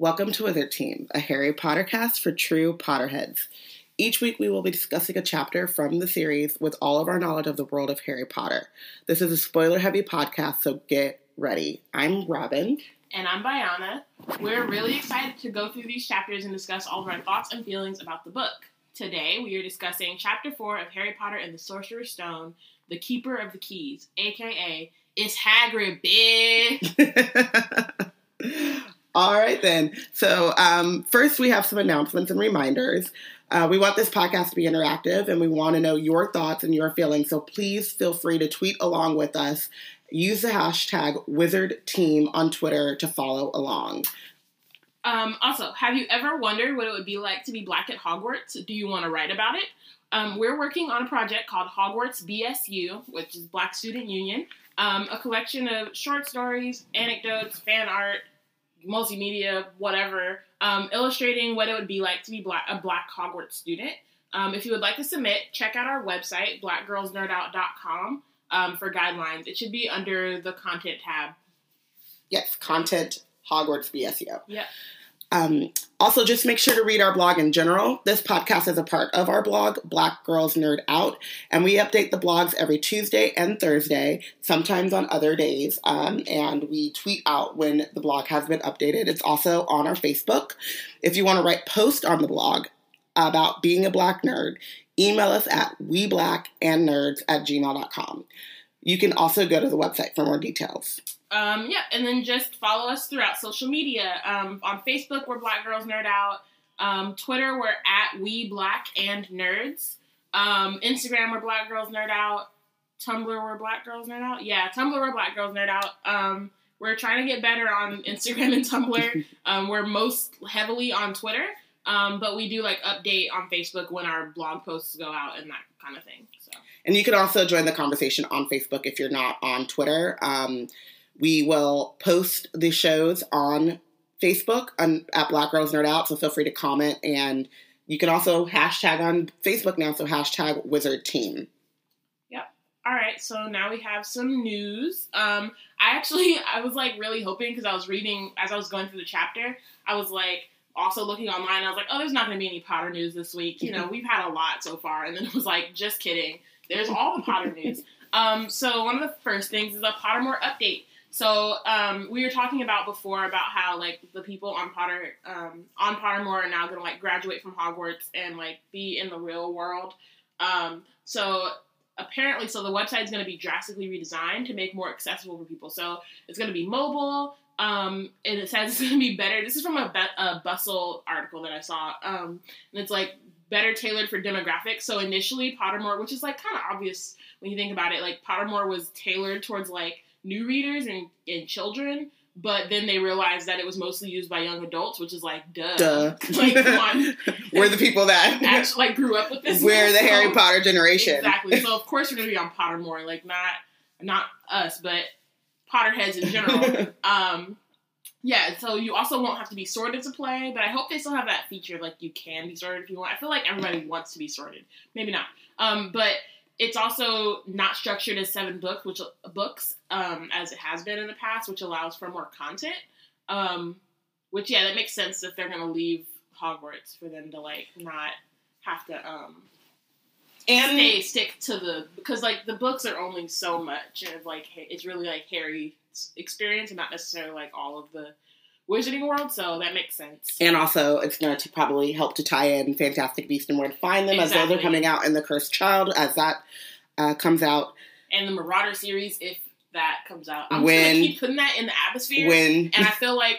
Welcome to Wizard Team, a Harry Potter cast for true Potterheads. Each week we will be discussing a chapter from the series with all of our knowledge of the world of Harry Potter. This is a spoiler-heavy podcast, so get ready. I'm Robin. And I'm Bayana. We're really excited to go through these chapters and discuss all of our thoughts and feelings about the book. Today we are discussing Chapter 4 of Harry Potter and the Sorcerer's Stone, The Keeper of the Keys, a.k.a. It's Hagrid, bitch! All right, then. So first, we have some announcements and reminders. We want this podcast to be interactive, and we want to know your thoughts and your feelings. So please feel free to tweet along with us. Use the hashtag WizardTeam on Twitter to follow along. Also, have you ever wondered what it would be like to be black at Hogwarts? Do you want to write about it? We're working on a project called Hogwarts BSU, which is Black Student Union, a collection of short stories, anecdotes, fan art, multimedia, whatever, illustrating what it would be like to be a black Hogwarts student. If you would like to submit, check out our website, blackgirlsnerdout.com, for guidelines. It should be under the content tab. Yes, content Hogwarts BSU. Yeah. Also, just make sure to read our blog in general. This podcast is a part of our blog, Black Girls Nerd Out, and we update the blogs every Tuesday and Thursday, sometimes on other days, and we tweet out when the blog has been updated. It's also on our Facebook. If you want to write posts on the blog about being a black nerd, email us at weblackandnerds@gmail.com. You can also go to the website for more details. And then just follow us throughout social media. On Facebook, we're Black Girls Nerd Out. Twitter, we're at weblackandnerds. Instagram, we're Black Girls Nerd Out. Tumblr, we're Black Girls Nerd Out. Yeah, Tumblr, we're Black Girls Nerd Out. We're trying to get better on Instagram and Tumblr. We're most heavily on Twitter. But we do, update on Facebook when our blog posts go out and that kind of thing. So. And you can also join the conversation on Facebook if you're not on Twitter. We will post the shows on Facebook at Black Girls Nerd Out, so feel free to comment. And you can also hashtag on Facebook now, so hashtag Wizard Team. Yep. All right, so now we have some news. I was, really hoping, because I was reading, as I was going through the chapter, I was, also looking online, I was like, oh, there's not going to be any Potter news this week. You know, we've had a lot so far. And then it was like, just kidding. There's all the Potter news. So one of the first things is a Pottermore update. So we were talking about how, the people on Pottermore are now going to, graduate from Hogwarts and, be in the real world. So the website's going to be drastically redesigned to make more accessible for people. So it's going to be mobile. And it says it's going to be better. This is from a Bustle article that I saw. And it's, better tailored for demographics. So initially, Pottermore, which is, kind of obvious when you think about it, Pottermore was tailored towards, new readers and children. But then they realized that it was mostly used by young adults, which is, duh. Come on. We're the people that actually, grew up with this. We're the Harry Potter generation. Exactly. So, of course, we're going to be on Pottermore. Not us, but Potterheads in general. So you also won't have to be sorted to play, but I hope they still have that feature, you can be sorted if you want. I feel everybody wants to be sorted. Maybe not. But it's also not structured as 7 books, as it has been in the past, which allows for more content. That makes sense if they're going to leave Hogwarts for them to, not have to, and they stick to because, the books are only so much of, it's really, Harry's experience and not necessarily, all of the wizarding world, so that makes sense. And also, it's going to probably help to tie in Fantastic Beasts and Where to Find Them, exactly, as those are coming out, and The Cursed Child, as that comes out. And the Marauder series, if that comes out. I'm just going to keep putting that in the atmosphere. And I feel my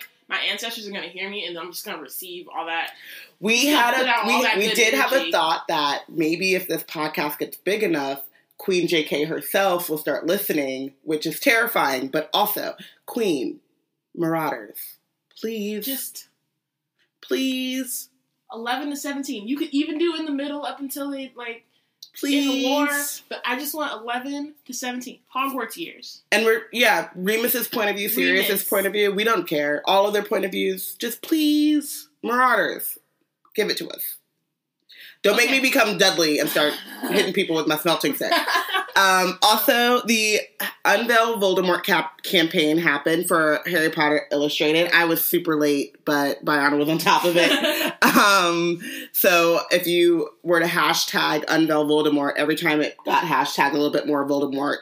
ancestors are going to hear me, and I'm just going to receive all that. We did have a thought that maybe if this podcast gets big enough, Queen JK herself will start listening, which is terrifying. But also, Queen, Marauders, please. Please. 11 to 17. You could even do in the middle up until they, please. In the war, but I just want 11 to 17 Hogwarts years. And we're, Remus's point of view, Sirius's point of view, we don't care. All of their point of views, just please, Marauders, give it to us. Don't make me become Dudley and start hitting people with my smelting stick. Also, the Unveil Voldemort campaign happened for Harry Potter Illustrated. I was super late, but Brianna was on top of it. So if you were to hashtag Unveil Voldemort, every time it got hashtagged, a little bit more Voldemort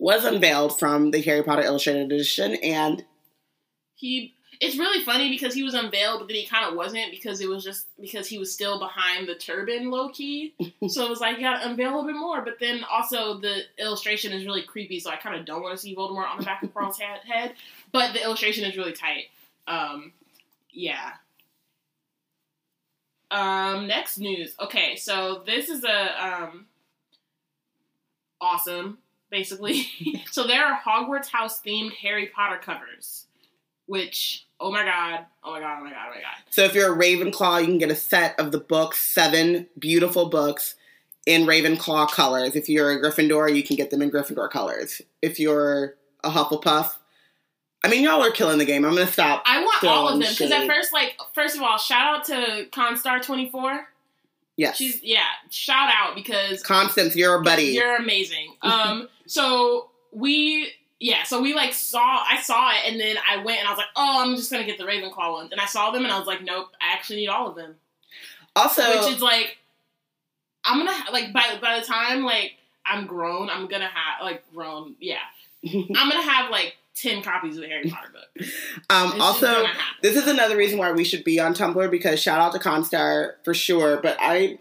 was unveiled from the Harry Potter Illustrated edition, and he... It's really funny because he was unveiled, but then he kind of wasn't because it was just because he was still behind the turban, low key. So it was like, you gotta unveil a little bit more. But then also the illustration is really creepy, so I kind of don't want to see Voldemort on the back of Ron's head. But the illustration is really tight. Yeah. Next news. Okay, so this is a awesome, basically. So there are Hogwarts house themed Harry Potter covers. Which, oh my god, oh my god, oh my god, oh my god. So if you're a Ravenclaw, you can get a set of the books, 7 beautiful books in Ravenclaw colors. If you're a Gryffindor, you can get them in Gryffindor colors. If you're a Hufflepuff, I mean, y'all are killing the game. I'm going to stop. I want all of them, because at first, first of all, shout out to Constar24. Yes. Shout out, because... Constance, you're a buddy. You're amazing. I saw it, and then I went, and I was like, oh, I'm just going to get the Ravenclaw ones. And I saw them, and I was like, nope, I actually need all of them. Also... Which is, I'm going to, by the time, I'm grown, I'm going to have, grown, yeah. I'm going to have, 10 copies of the Harry Potter book. Also, this is another reason why we should be on Tumblr, because shout out to Comstar, for sure, but I'm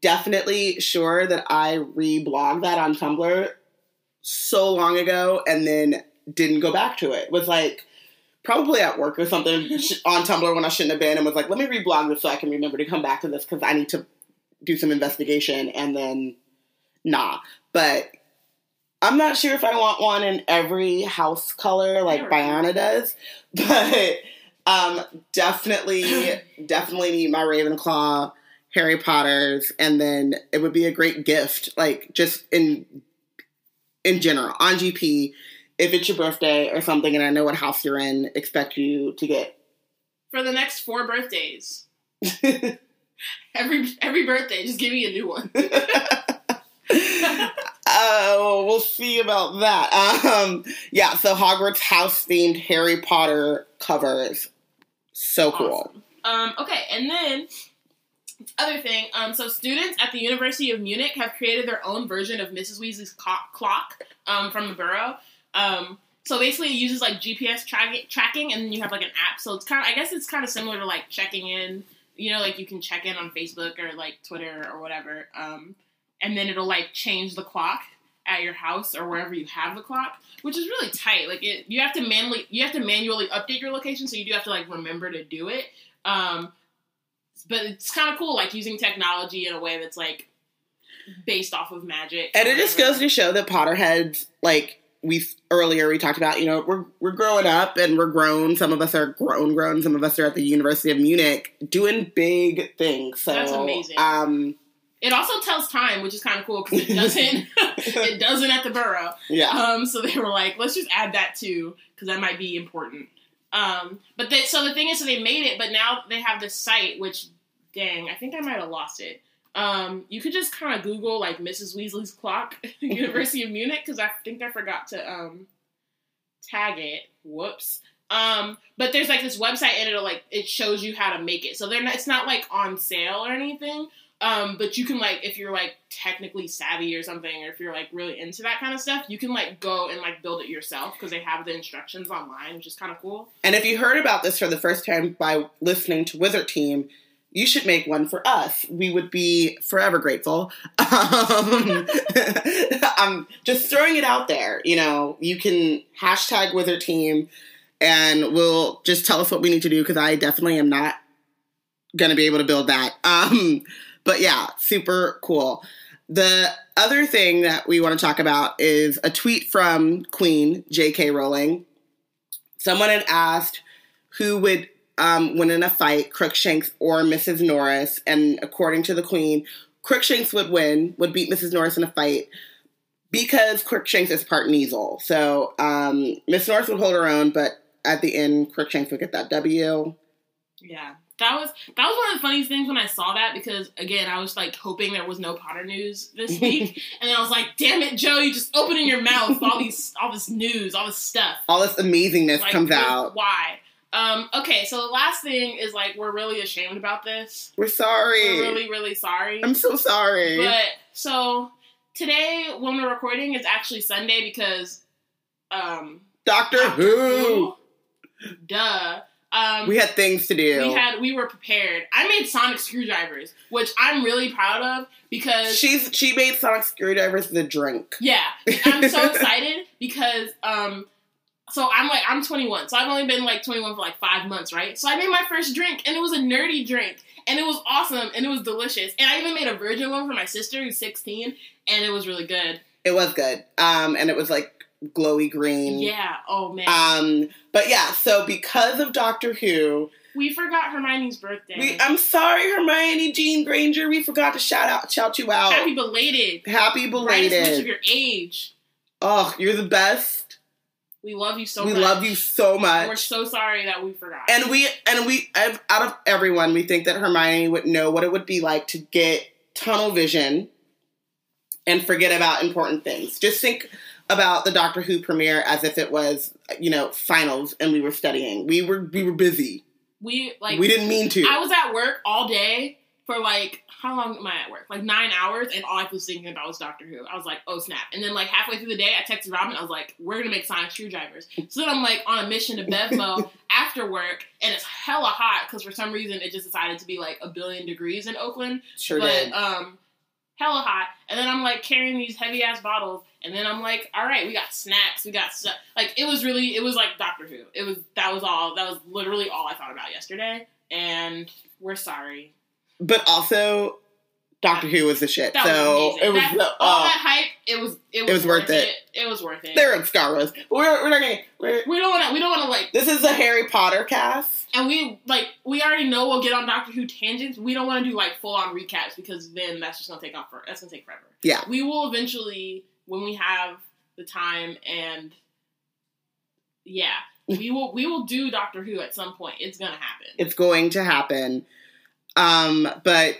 definitely sure that I reblogged that on Tumblr so long ago, and then didn't go back to it. Was probably at work or something on Tumblr when I shouldn't have been, and was like, let me reblog this so I can remember to come back to this because I need to do some investigation. And then, nah. But I'm not sure if I want one in every house color like Biana does, but definitely need my Ravenclaw Harry Potters, and then it would be a great gift, just in general, on GP, if it's your birthday or something, and I know what house you're in, expect you to get. For the next 4 birthdays. every birthday, just give me a new one. We'll see about that. So Hogwarts house-themed Harry Potter covers. So cool. Awesome. Okay, and then... Other thing, so students at the University of Munich have created their own version of Mrs. Weasley's clock from the Burrow. So basically, it uses GPS tracking, and then you have an app. So it's kind of similar to checking in. You know, you can check in on Facebook or Twitter or whatever, and then it'll change the clock at your house or wherever you have the clock, which is really tight. You have to manually update your location, so you do have to remember to do it. But it's kind of cool, using technology in a way that's, based off of magic. And it just goes to show that Potterheads, we talked about, we're growing up and we're grown. Some of us are grown. Some of us are at the University of Munich doing big things. So that's amazing. It also tells time, which is kind of cool because it doesn't at the Burrow. Yeah. So they were let's just add that too because that might be important. The thing is, so they made it, but now they have this site, which, dang, I think I might have lost it. You could just kind of Google, Mrs. Weasley's clock, University of Munich, because I think I forgot to, tag it. Whoops. But there's, this website, and it'll, it shows you how to make it. So it's not, on sale or anything, but you can, if you're, technically savvy or something, or if you're, really into that kind of stuff, you can, go and, build it yourself, because they have the instructions online, which is kind of cool. And if you heard about this for the first time by listening to Wizard Team, you should make one for us. We would be forever grateful. I'm just throwing it out there, You can hashtag Wizard Team, and we'll just tell us what we need to do, because I definitely am not going to be able to build that. But yeah, super cool. The other thing that we want to talk about is a tweet from Queen JK Rowling. Someone had asked who would win in a fight, Crookshanks or Mrs. Norris. And according to the Queen, Crookshanks would beat Mrs. Norris in a fight because Crookshanks is part Weasel. So Miss Norris would hold her own, but at the end, Crookshanks would get that W. Yeah, that was one of the funniest things when I saw that, because again I was like hoping there was no Potter news this week, and then I was like, damn it, Joe, you just opening your mouth with all this news, all this stuff, all this amazingness like, comes out. Why? Okay, so the last thing is like we're really ashamed about this. We're sorry. We're really, really sorry. I'm so sorry. But so today when we're recording is actually Sunday because Doctor Who. Duh. We had things to do. We were prepared. I made Sonic Screwdrivers, which I'm really proud of because... She made Sonic Screwdrivers the drink. Yeah. I'm so excited because, so I'm like, I'm 21. So I've only been like 21 for like 5 months, right? So I made my first drink and it was a nerdy drink and it was awesome and it was delicious. And I even made a virgin one for my sister who's 16 and it was really good. It was good. And it was like glowy green. Yeah. Oh, man. But yeah, so because of Doctor Who... We forgot Hermione's birthday. I'm sorry, Hermione Jean Granger. We forgot to shout you out. Happy belated. Happy belated. Brightest wish of your age. Oh, you're the best. We love you so much. We love you so much. We're so sorry that we forgot. And we, out of everyone, we think that Hermione would know what it would be like to get tunnel vision and forget about important things. Just think about the Doctor Who premiere as if it was, you know, finals and we were studying. We were busy. We didn't mean to. I was at work all day for like, how long am I at work? Like 9 hours, and all I was thinking about was Doctor Who. I was like, oh snap. And then like halfway through the day, I texted Robin, I was like, we're gonna make Sonic Screwdrivers. So then I'm like on a mission to Bevmo after work, and it's hella hot because for some reason it just decided to be like a billion degrees in Oakland. Sure but, did. Hella hot, and then I'm like carrying these heavy ass bottles, and then I'm like, all right, we got snacks, we got stuff. Like it was like Doctor Who. That was literally all I thought about yesterday, and we're sorry. But also, Doctor Who was the shit. That so was it was that, all that hype. It was worth it. It was worth it. They're in Star Wars. We don't want to like. This is a Harry Potter cast, and we already know we'll get on Doctor Who tangents. We don't want to do like full on recaps because then that's just gonna take off. That's gonna take forever. Yeah, we will eventually when we have the time, and yeah, we will do Doctor Who at some point. It's gonna happen. It's going to happen. But.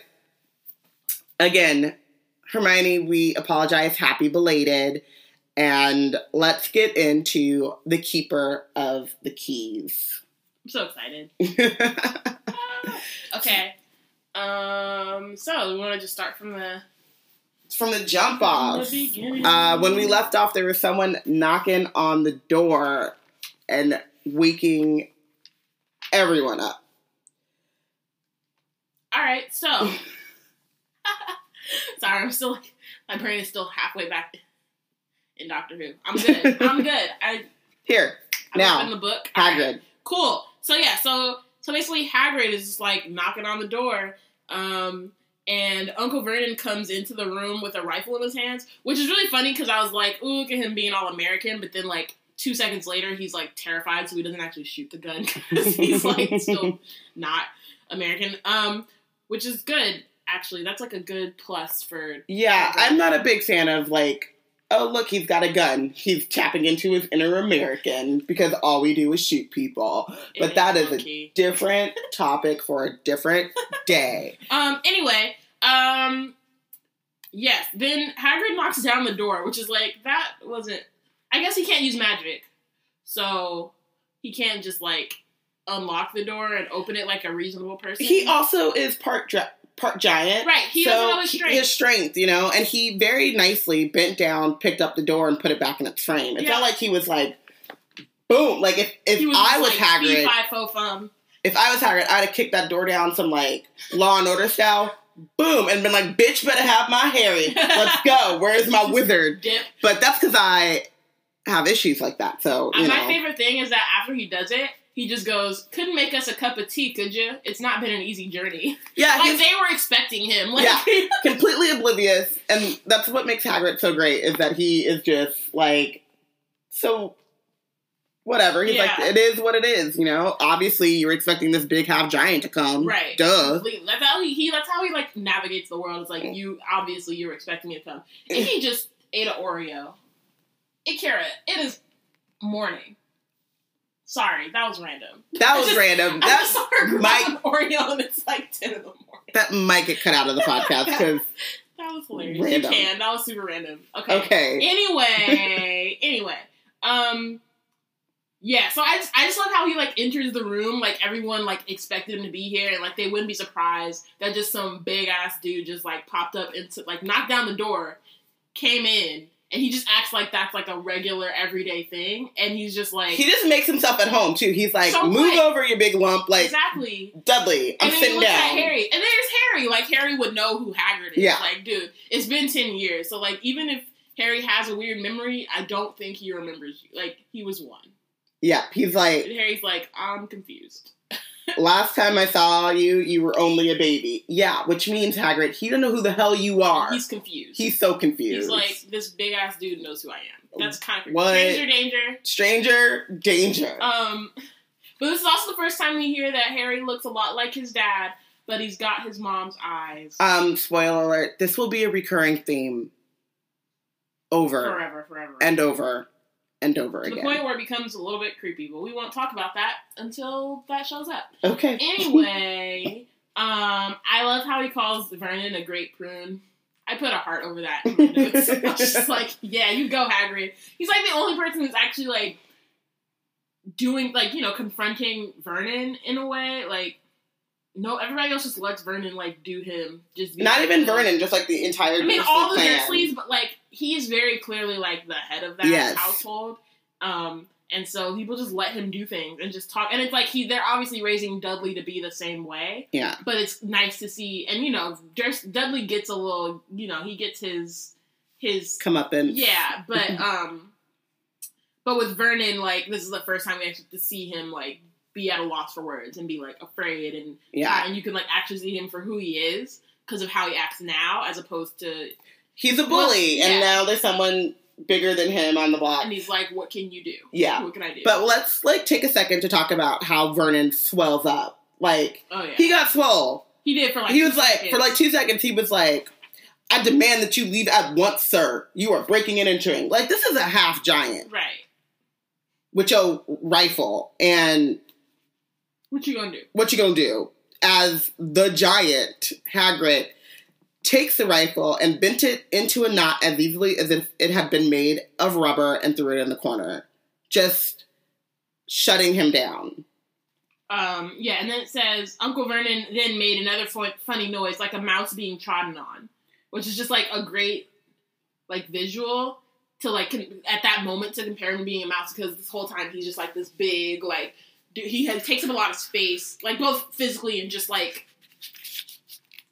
Again, Hermione, we apologize. Happy belated. And let's get into the Keeper of the Keys. I'm so excited. Okay. So, we want to just start from the... From the jump off. The beginning. When we left off, there was someone knocking on the door and waking everyone up. All right, so... Sorry, I'm still like, my brain is still halfway back in Doctor Who. I'm good. I opened the book. Hagrid. Right. Cool. So yeah, so basically Hagrid is just like knocking on the door, and Uncle Vernon comes into the room with a rifle in his hands, which is really funny because I was like, ooh, look at him being all American, but then like 2 seconds later he's like terrified, so he doesn't actually shoot the gun because he's like still not American, which is good. Actually, that's, like, a good plus for... Yeah, I'm not a big fan of, like, oh, look, he's got a gun. He's tapping into his inner American because all we do is shoot people. But that is a different topic for a different day. Yes, then Hagrid knocks down the door, which is, like, that wasn't... I guess he can't use magic. So, he can't just, like, unlock the door and open it like a reasonable person. He also is part giant. Right. He doesn't know his strength. His strength, you know, and he very nicely bent down, picked up the door, and put it back in its frame. It felt like he was like, boom. Like, if I was Hagrid, I'd have kicked that door down some, like, Law and Order style, boom, and been like, bitch, better have my Harry. Let's go. Where's my wizard? Dip. But that's because I have issues like that, so, you know. My favorite thing is that after he does it, he just goes, couldn't make us a cup of tea, could you? It's not been an easy journey. Yeah. Like, they were expecting him. Like, yeah. Completely oblivious. And that's what makes Hagrid so great, is that he is just, like, so, whatever. He's like, it is what it is, you know? Obviously, you were expecting this big half giant to come. Right. Duh. That's how he like, navigates the world. It's like, obviously, you were expecting it to come. And he just ate an Oreo. It is morning. Sorry, that was random. That was random. That's Mike. Oreo, and it's like 10 in the morning. That might get cut out of the podcast because that was hilarious. Random. You can. That was super random. Okay. Anyway. Yeah. So I just love how he like enters the room like everyone like expected him to be here and like they wouldn't be surprised that just some big ass dude just like popped up and like knocked down the door, came in. And he just acts like that's, like, a regular, everyday thing. And he's just, like... He just makes himself at home, too. He's like, so move over, your big lump. Like, exactly. Dudley, I'm sitting down. And then he looks at Harry. And there's Harry. Like, Harry would know who Hagrid is. Yeah. Like, dude, it's been 10 years. So, like, even if Harry has a weird memory, I don't think he remembers you. Like, he was one. Yeah, he's like... And Harry's like, I'm confused. Last time I saw you, you were only a baby. Yeah, which means, Hagrid, he don't know who the hell you are. He's confused. He's so confused. He's like, this big-ass dude knows who I am. That's kind of... What? Stranger danger. Stranger danger. But this is also the first time we hear that Harry looks a lot like his dad, but he's got his mom's eyes. Spoiler alert, this will be a recurring theme. Over. Forever. And over. And over again. To the point where it becomes a little bit creepy, but we won't talk about that until that shows up. Okay. Anyway, I love how he calls Vernon a great prune. I put a heart over that in my notes. I was just like, yeah, you go, Hagrid. He's like the only person who's actually like doing, like, you know, confronting Vernon in a way. Like, no, everybody else just lets Vernon like do him. Just not even him. Vernon, just like the entire. I mean, all the Dursleys, but like he's very clearly like the head of that household, and so people just let him do things and just talk. And it's like they're obviously raising Dudley to be the same way. Yeah, but it's nice to see, and you know, Dudley gets a little, you know, he gets his comeuppance. Yeah, but with Vernon, like this is the first time we actually get to see him like. Be at a loss for words and be like afraid and and you can like actually see him for who he is because of how he acts now as opposed to he's a bully and now there's someone bigger than him on the block and he's like what can you do what can I do. But let's like take a second to talk about how Vernon swells up like he got swole. He did for like he was like for like 2 seconds he was like I demand that you leave at once sir you are breaking and entering like this is a half giant right with your rifle and what you gonna do? What you gonna do? As the giant, Hagrid takes the rifle and bent it into a knot as easily as if it had been made of rubber and threw it in the corner. Just shutting him down. And then it says, Uncle Vernon then made another funny noise, like a mouse being trodden on. Which is just, like, a great, like, visual to, like, at that moment to compare him to being a mouse because this whole time he's just, like, this big, like... He takes up a lot of space, like, both physically and just, like,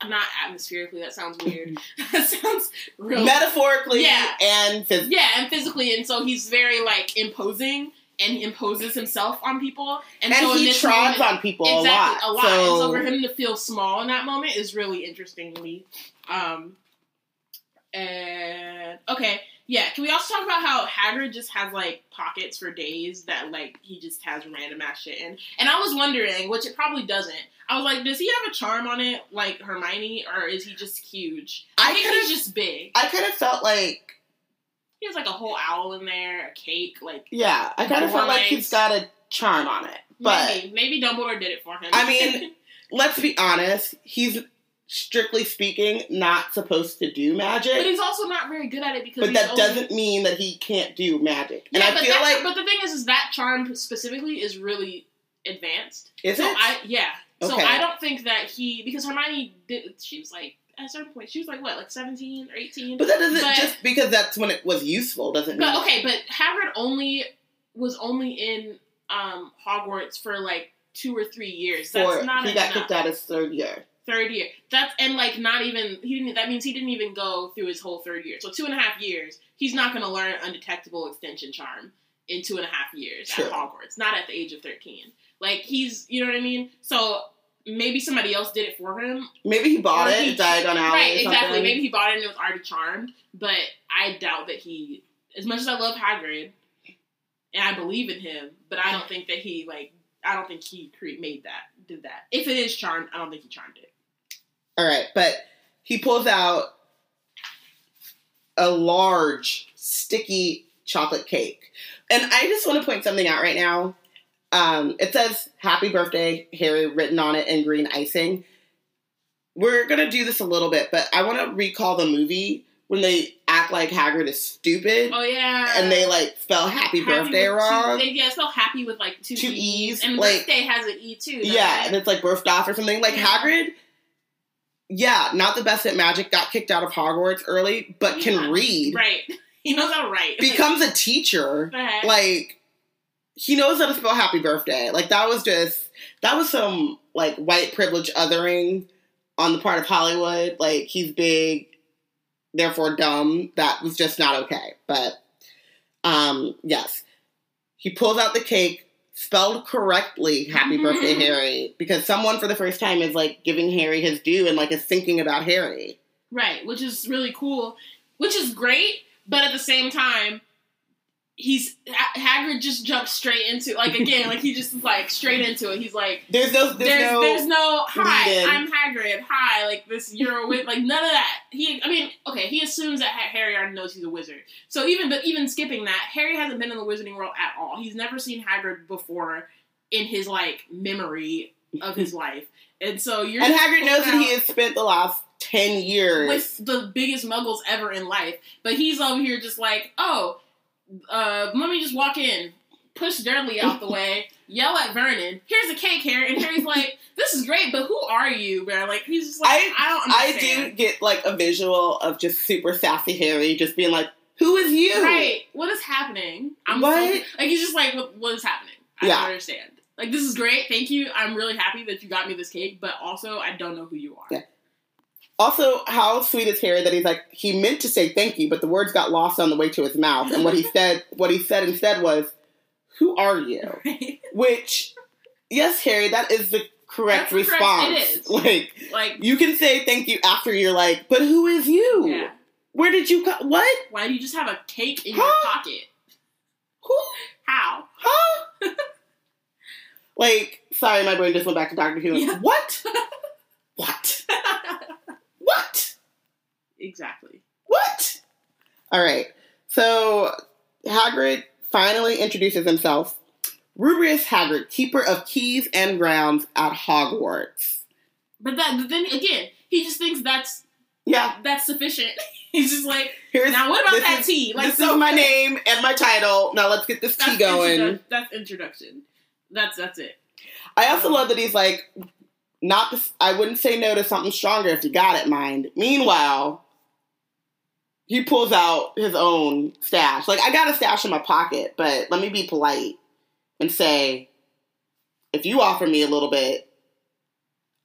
not atmospherically. That sounds weird. That sounds real. Metaphorically and physically. Yeah, and physically. And so he's very, like, imposing and he imposes himself on people. And so he trods on people a lot. So... And so for him to feel small in that moment is really interesting to me. Can we also talk about how Hagrid just has, like, pockets for days that, like, he just has random-ass shit in? And I was wondering, which it probably doesn't, I was like, does he have a charm on it, like Hermione, or is he just huge? I think he's just big. I kind of felt like... He has, like, a whole owl in there, a cake, like... Yeah, I kind of felt like he's got a charm on it, but... Maybe Dumbledore did it for him. I mean, let's be honest, he's... Strictly speaking, not supposed to do magic. But he's also not very good at it because. But that doesn't mean that he can't do magic. And yeah, I feel like. But the thing is that charm specifically is really advanced. Is it? So I don't think that he because Hermione did. She was like at a certain point. She was like what, like 17 or 18. But that doesn't just because that's when it was useful doesn't. But mean okay, but Hagrid was only in Hogwarts for like 2 or 3 years. That's not enough. He got kicked out his third year. That's, and like not even, that means he didn't even go through his whole third year. So 2.5 years, he's not going to learn undetectable extension charm in 2.5 years at Hogwarts. Not at the age of 13. Like he's, you know what I mean? So maybe somebody else did it for him. Maybe he bought it at Diagon Alley. Right, exactly. Maybe he bought it and it was already charmed. But I doubt that he, as much as I love Hagrid, and I believe in him, but I don't think that he like, I don't think he did that. If it is charmed, I don't think he charmed it. All right, but he pulls out a large, sticky chocolate cake. And I just want to point something out right now. It says Happy Birthday, Harry, written on it in green icing. We're going to do this a little bit, but I want to recall the movie when they act like Hagrid is stupid. Oh, yeah. And they, like, spell Happy Birthday wrong. They spell Happy with, like, two E's. And like, Birthday has an E, too. Yeah, right? And it's, like, birthed off or something. Like, Hagrid, yeah, not the best at magic, got kicked out of Hogwarts early, but can read. Right. He knows how to write. Becomes a teacher. Like, he knows how to spell Happy Birthday. Like, that was some, like, white privilege othering on the part of Hollywood. Like, he's big, therefore dumb. That was just not okay. But, yes. He pulls out the cake, spelled correctly, Happy Birthday, Harry. Because someone for the first time is, like, giving Harry his due and, like, is thinking about Harry. Right, which is really cool. Which is great, but at the same time, Hagrid just jumps straight into, like, again, like, he just is, like, straight into it. He's like, there's no hi, I'm Hagrid, hi, like, this, you're a wizard, like, none of that. He assumes that Harry already knows he's a wizard. So even skipping that, Harry hasn't been in the wizarding world at all. He's never seen Hagrid before in his, like, memory of his life. And so Hagrid knows that he has spent the last 10 years with the biggest muggles ever in life. But he's over here just like, oh, let me just walk in, push Dudley out the way, yell at Vernon, here's a cake, Harry, and Harry's like, this is great, but who are you, man? Like, he's just like, I don't understand. I do get, like, a visual of just super sassy Harry just being like, who is you? Right. What is happening? Like, he's just like, what is happening? I don't understand. Like, this is great, thank you, I'm really happy that you got me this cake, but also, I don't know who you are. Yeah. Also, how sweet is Harry that he's like, he meant to say thank you, but the words got lost on the way to his mouth. And what he said instead was, who are you? Right. Which, yes, Harry, that is the correct response. It is. Like, you can say thank you after you're like, but who is you? Yeah. Where did you come? What? Why do you just have a cake in your pocket? Who? How? Huh? Like, sorry, my brain just went back to Doctor Who. Yeah. What? What? What? Exactly. What? All right. So Hagrid finally introduces himself. Rubeus Hagrid, keeper of keys and grounds at Hogwarts. But then again, he just thinks that's sufficient. He's just like, now what about that tea? Like, this is my name and my title. Now let's get this tea going. That's introduction. That's it. I also love that he's like, I wouldn't say no to something stronger if you got it, mind. Meanwhile, he pulls out his own stash. Like, I got a stash in my pocket, but let me be polite and say, if you offer me a little bit,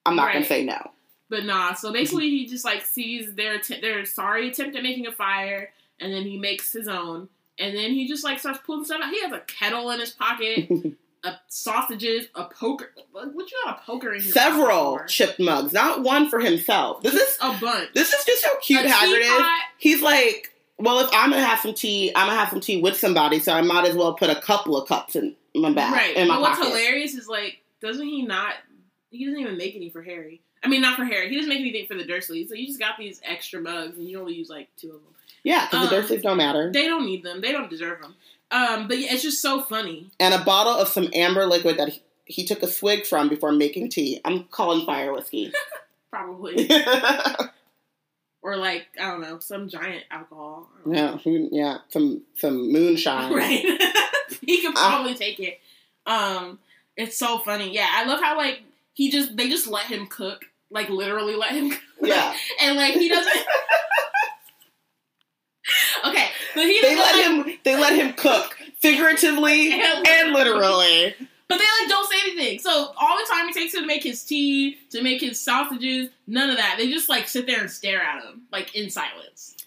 I'm not going to say no. But nah, so basically he just, like, sees their sorry attempt at making a fire, and then he makes his own, and then he just, like, starts pulling stuff out. He has a kettle in his pocket. Sausages, a poker. What you got a poker in here? Several chipped mugs, not one for himself. This is a bunch. This is just how cute Hagrid is. He's like, well, if I'm gonna have some tea, I'm gonna have some tea with somebody, so I might as well put a couple of cups in my bag. Right. In my pocket. What's hilarious is, like, doesn't he not? He doesn't even make any for Harry. I mean, not for Harry. He doesn't make anything for the Dursleys. So you just got these extra mugs, and you only use like two of them. Yeah, because the Dursleys don't matter. They don't need them. They don't deserve them. But yeah, it's just so funny. And a bottle of some amber liquid that he took a swig from before making tea. I'm calling fire whiskey. Probably. Or, like, I don't know, some giant alcohol. Yeah, some moonshine. Right. He could probably take it. It's so funny. Yeah, I love how, like, they just let him cook. Like, literally let him cook. Yeah. And, like, he doesn't... Okay, but they let him cook figuratively and literally. But they, like, don't say anything. So all the time it takes him to make his tea, to make his sausages, none of that. They just, like, sit there and stare at him, like, in silence.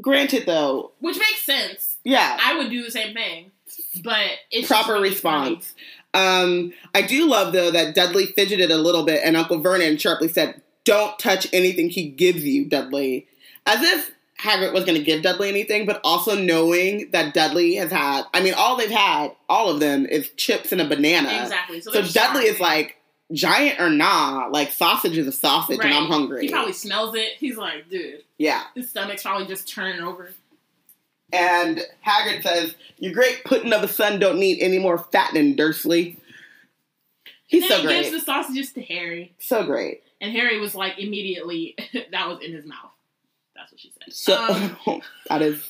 Granted, though, which makes sense. Yeah, I would do the same thing. But it's proper really response. I do love, though, that Dudley fidgeted a little bit, and Uncle Vernon sharply said, "Don't touch anything he gives you, Dudley," as if Hagrid was going to give Dudley anything, but also knowing that Dudley has had... I mean, all they've had, all of them, is chips and a banana. Exactly. So Dudley is like, giant or nah, like, sausage is a sausage, right. And I'm hungry. He probably smells it. He's like, dude. Yeah. His stomach's probably just turning over. And Hagrid says, "Your great pudding of a son don't need any more fattening, Dursley." He's so great. He gives the sausages to Harry. So great. And Harry was like, immediately, that was in his mouth. That's what she said. So, that is,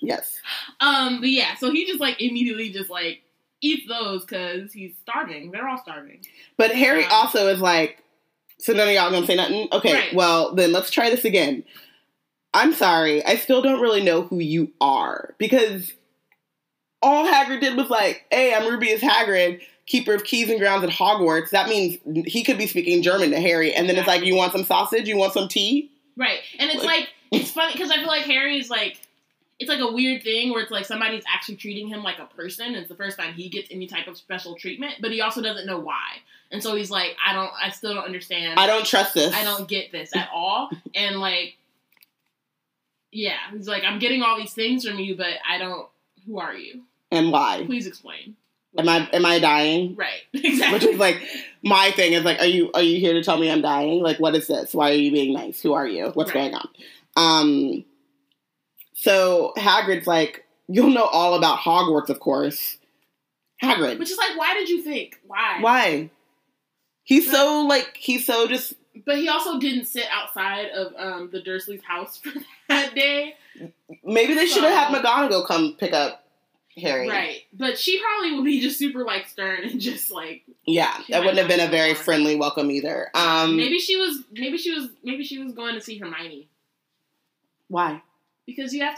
yes. But yeah, so he just like, immediately just like, eats those because he's starving. They're all starving. But Harry also is like, so none of y'all gonna say nothing? Okay, right. Well, then let's try this again. I'm sorry, I still don't really know who you are. Because all Hagrid did was like, hey, I'm Rubeus Hagrid, keeper of keys and grounds at Hogwarts. That means he could be speaking German to Harry. And then it's like, you want some sausage? You want some tea? Right. And it's like it's funny because I feel like Harry's like, it's like a weird thing where it's like somebody's actually treating him like a person. And it's the first time he gets any type of special treatment. But he also doesn't know why. And so he's like, I still don't understand. I don't trust this. I don't get this at all. And like, yeah, he's like, I'm getting all these things from you, but I don't, who are you? And why? Please explain. Am I dying? Right, exactly. Which is like, my thing is like, are you here to tell me I'm dying? Like, what is this? Why are you being nice? Who are you? What's going on? So Hagrid's like, you'll know all about Hogwarts, of course. Hagrid. Which is like, why did you think? Why? He's so just... But he also didn't sit outside of the Dursley's house for that day. Maybe they should have had McGonagall come pick up Harry. Right. But she probably would be just super, like, stern and just, like... Yeah, that wouldn't have been a very friendly welcome either. Maybe she was going to see Hermione. Why? Because they have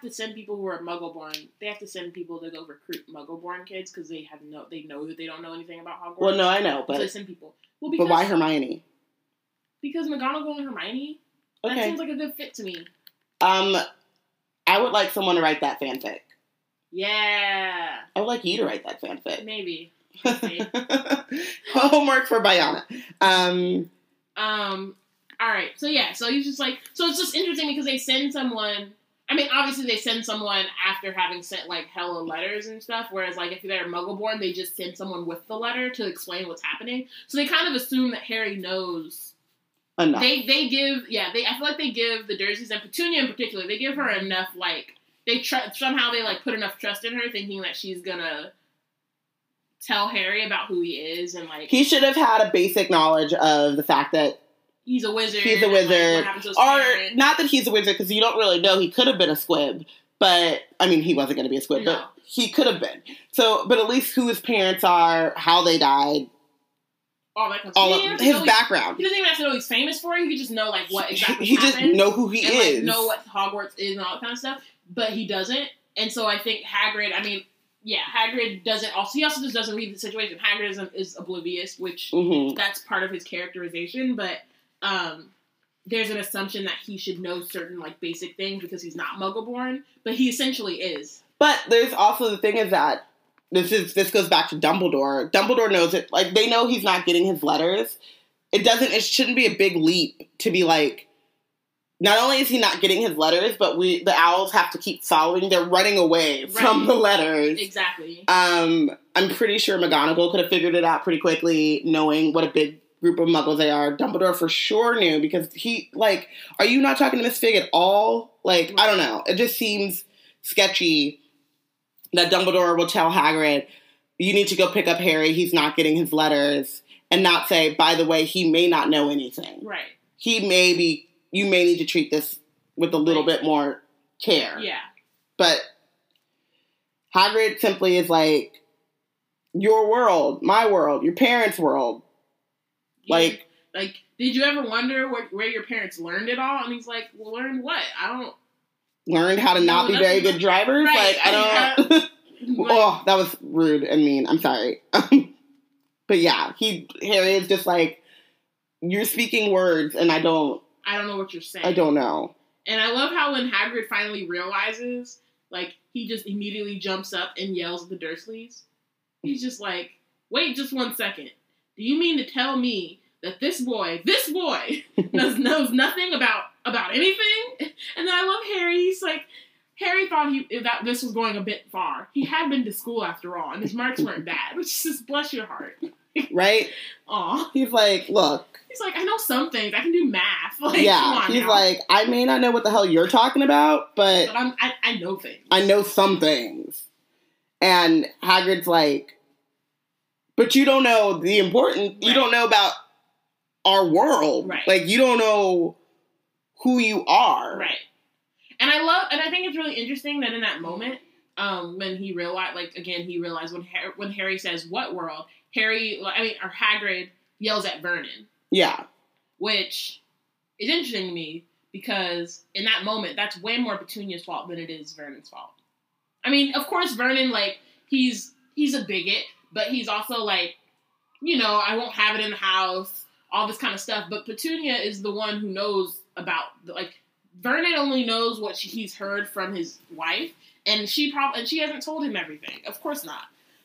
to send people who are Muggle-born. They have to send people to go recruit Muggle-born kids because they know that they don't know anything about Hogwarts. Well, no, I know, but... So they send people. Well, because, but why Hermione? Because McGonagall and Hermione, that seems like a good fit to me. I would like someone to write that fanfic. Yeah. I would like you to write that fanfic. Maybe. Homework for Bayana. Alright, so yeah, so he's just like, so it's just interesting because they send someone, I mean, obviously they send someone after having sent, like, hella letters and stuff, whereas, like, if they're Muggle-born, they just send someone with the letter to explain what's happening. So they kind of assume that Harry knows enough. I feel like they give the Dursleys, and Petunia in particular, they give her enough, like, somehow they put enough trust in her, thinking that she's gonna tell Harry about who he is, and, like... He should have had a basic knowledge of the fact that... He's a wizard. Like, or, not that he's a wizard, because you don't really know, he could have been a squib, but... I mean, he wasn't gonna be a squib, but he could have been. So, but at least who his parents are, how they died... All of his background. He doesn't even have to know he's famous for it. He could just know, like, what exactly happened. He just know who he and, is. Like, know what Hogwarts is and all that kind of stuff. But he doesn't. And so I think Hagrid doesn't also... He also just doesn't read the situation. Hagrid is oblivious, which that's part of his characterization. But there's an assumption that he should know certain, like, basic things because he's not Muggle-born. But he essentially is. But there's also the thing is that... This goes back to Dumbledore. Dumbledore knows it. Like, they know he's not getting his letters. It shouldn't be a big leap to be like, not only is he not getting his letters, but the owls have to keep following. They're running away from the letters. Exactly. I'm pretty sure McGonagall could have figured it out pretty quickly, knowing what a big group of Muggles they are. Dumbledore for sure knew, because he, like, are you not talking to Miss Fig at all? Like, I don't know. It just seems sketchy that Dumbledore will tell Hagrid, you need to go pick up Harry, he's not getting his letters, and not say, by the way, he may not know anything. Right. You may need to treat this with a little bit more care. Yeah. But Hagrid simply is like, your world, my world, your parents' world. Like, did you ever wonder where your parents learned it all? And he's like, well, learn what? Learned how to not be very good drivers. Right. Like, I don't... Oh, that was rude and mean. I'm sorry. But yeah, Harry is just like, you're speaking words and I don't know what you're saying. I don't know. And I love how when Hagrid finally realizes, like, he just immediately jumps up and yells at the Dursleys. He's just like, wait just 1 second. Do you mean to tell me that this boy knows nothing about anything? And then I love Harry. He's like, Harry thought that this was going a bit far. He had been to school after all, and his marks weren't bad, which is just bless your heart. Right? Aw. He's like, look. He's like, I know some things. I can do math. Like, yeah. Come on, he's now. Like, I may not know what the hell you're talking about, but I know things. I know some things. And Hagrid's like, but you don't know the important. Right. You don't know about our world. Right. Like, you don't know who you are. Right. And I think it's really interesting that in that moment, when he realized, like, again, he realized when Harry says, what world? Hagrid yells at Vernon. Yeah. Which is interesting to me, because in that moment, that's way more Petunia's fault than it is Vernon's fault. I mean, of course, Vernon, like, he's a bigot, but he's also like, you know, I won't have it in the house, all this kind of stuff. But Petunia is the one who knows about, like, Vernon only knows what he's heard from his wife, and she hasn't told him everything. Of course not.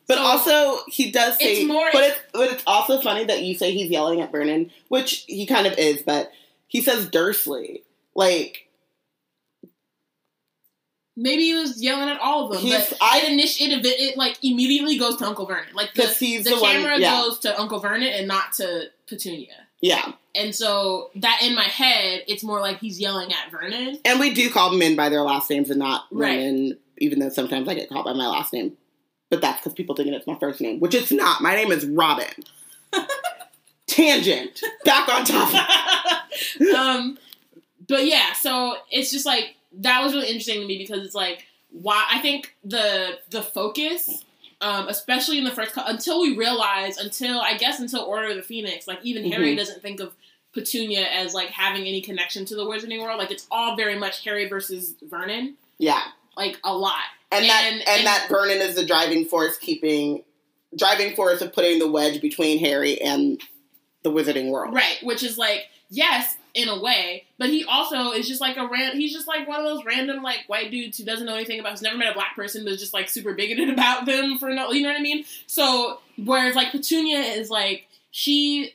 But so, also, he does say... But it's also funny that you say he's yelling at Vernon, which he kind of is, but he says Dursley. Like... Maybe he was yelling at all of them, but it like, immediately goes to Uncle Vernon. Like, the camera one, yeah. goes to Uncle Vernon and not to Petunia. Yeah. And so, that in my head, it's more like he's yelling at Vernon. And we do call men by their last names and not Vernon, even though sometimes I get called by my last name. But that's because people think it's my first name, which it's not. My name is Robin. Tangent. Back on topic. But yeah, so it's just like, that was really interesting to me because it's like, why, I think the focus, especially in the first, until Order of the Phoenix, like even mm-hmm. Harry doesn't think of Petunia as like having any connection to the Wizarding World. Like it's all very much Harry versus Vernon. Yeah. Like a lot. And that Vernon is the driving force of putting the wedge between Harry and the Wizarding World. Right, which is like, yes, in a way, but he also is just like he's just like one of those random like white dudes who doesn't know anything about, who's never met a black person, but is just like super bigoted about them you know what I mean? So, whereas like Petunia is like, she's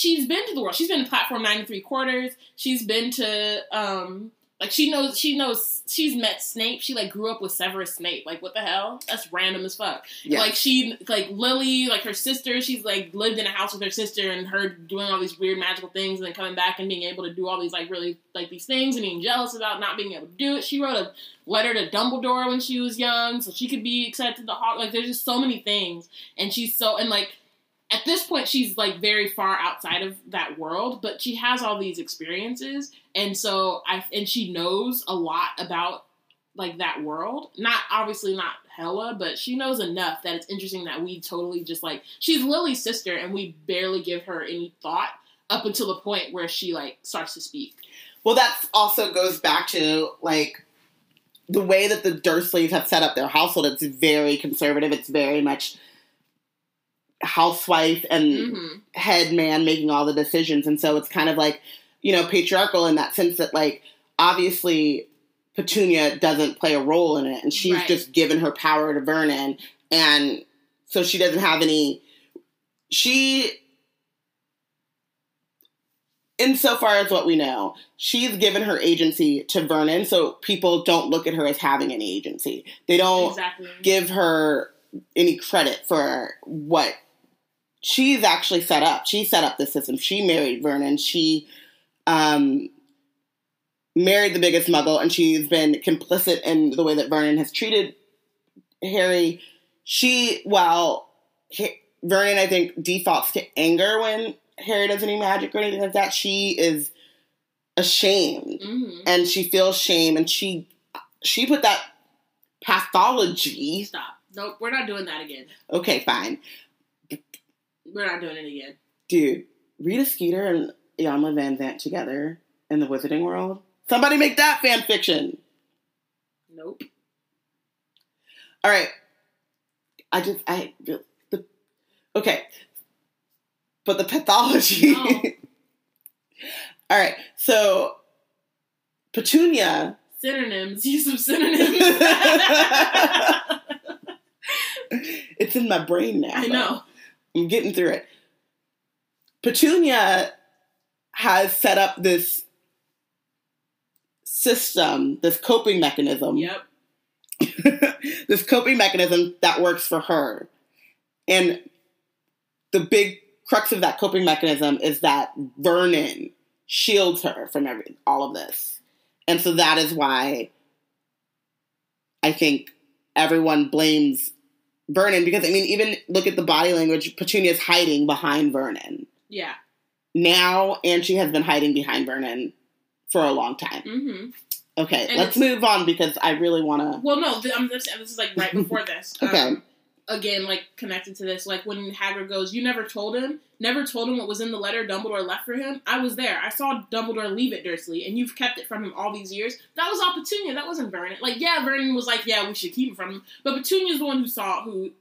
been to the world. She's been to Platform 9 3/4. She's been to, like, she knows, she's met Snape. She, like, grew up with Severus Snape. Like, what the hell? That's random as fuck. Yeah. Like, Lily, like, her sister, she's, like, lived in a house with her sister and her doing all these weird magical things and then coming back and being able to do all these, like, really, like, these things and being jealous about not being able to do it. She wrote a letter to Dumbledore when she was young so she could be accepted to Hogwarts. Like, there's just so many things. And at this point, she's, like, very far outside of that world, but she has all these experiences, and so, and she knows a lot about, like, that world. Obviously not hella, but she knows enough that it's interesting that we totally just, like, she's Lily's sister, and we barely give her any thought up until the point where she, like, starts to speak. Well, that also goes back to, like, the way that the Dursleys have set up their household. It's very conservative. It's very much... housewife and mm-hmm. head man making all the decisions, and so it's kind of like, you know, patriarchal in that sense that, like, obviously Petunia doesn't play a role in it, and she's right. just given her power to Vernon, and so she doesn't have any. She, insofar as what we know, she's given her agency to Vernon, so people don't look at her as having any agency. They don't exactly. give her any credit for what. She's actually set up. She set up the system. She married Vernon. She married the biggest muggle, and she's been complicit in the way that Vernon has treated Harry. Vernon, I think, defaults to anger when Harry does any magic or anything like that. She is ashamed, mm-hmm. and she feels shame, and she put that pathology. Stop. Nope, we're not doing that again. Okay, fine. We're not doing it again. Dude, Rita Skeeter and Yama Van Zant together in the Wizarding World. Somebody make that fan fiction. Nope. All right. Okay. But the pathology. No. All right. So, Petunia. Synonyms. Use some synonyms. It's in my brain now. I know. I'm getting through it. Petunia has set up this system, this coping mechanism. Yep. This coping mechanism that works for her. And the big crux of that coping mechanism is that Vernon shields her from all of this. And so that is why I think everyone blames Vernon, because, I mean, even look at the body language. Petunia's hiding behind Vernon. Yeah. Now, and she has been hiding behind Vernon for a long time. Mm-hmm. Okay, and let's move on because I really want to... Well, no, this is, like, right before this. Okay. Again, like, connected to this, like, when Hagrid goes, you never told him what was in the letter Dumbledore left for him. I was there. I saw Dumbledore leave it, Dursley, and you've kept it from him all these years. That was all Petunia. That wasn't Vernon. Like, yeah, Vernon was like, yeah, we should keep him from him. But Petunia's the one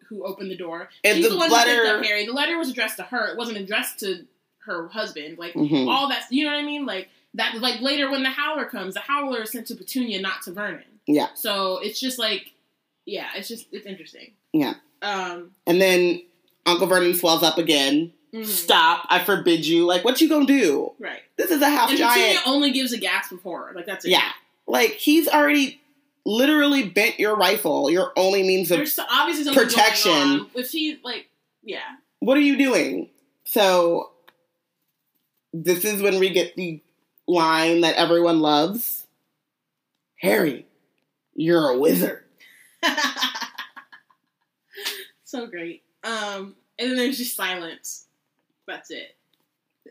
who opened the door. And she's the one who picked up Harry. The letter was addressed to her. It wasn't addressed to her husband. Like, mm-hmm. all that, you know what I mean? Like, that, like, later when the Howler comes, the Howler is sent to Petunia, not to Vernon. Yeah. So, it's just, like, yeah, it's interesting. Yeah. And then Uncle Vernon swells up again. Mm-hmm. Stop, I forbid you. Like, what you gonna do? Right. This is a half giant. And Petunia only gives a gasp of horror. Like, that's it. Yeah. Like, he's already literally bent your rifle, your only means of obviously protection. Going on. If he, like, yeah. What are you doing? So, this is when we get the line that everyone loves. Harry, you're a wizard. So great. And then there's just silence. That's it.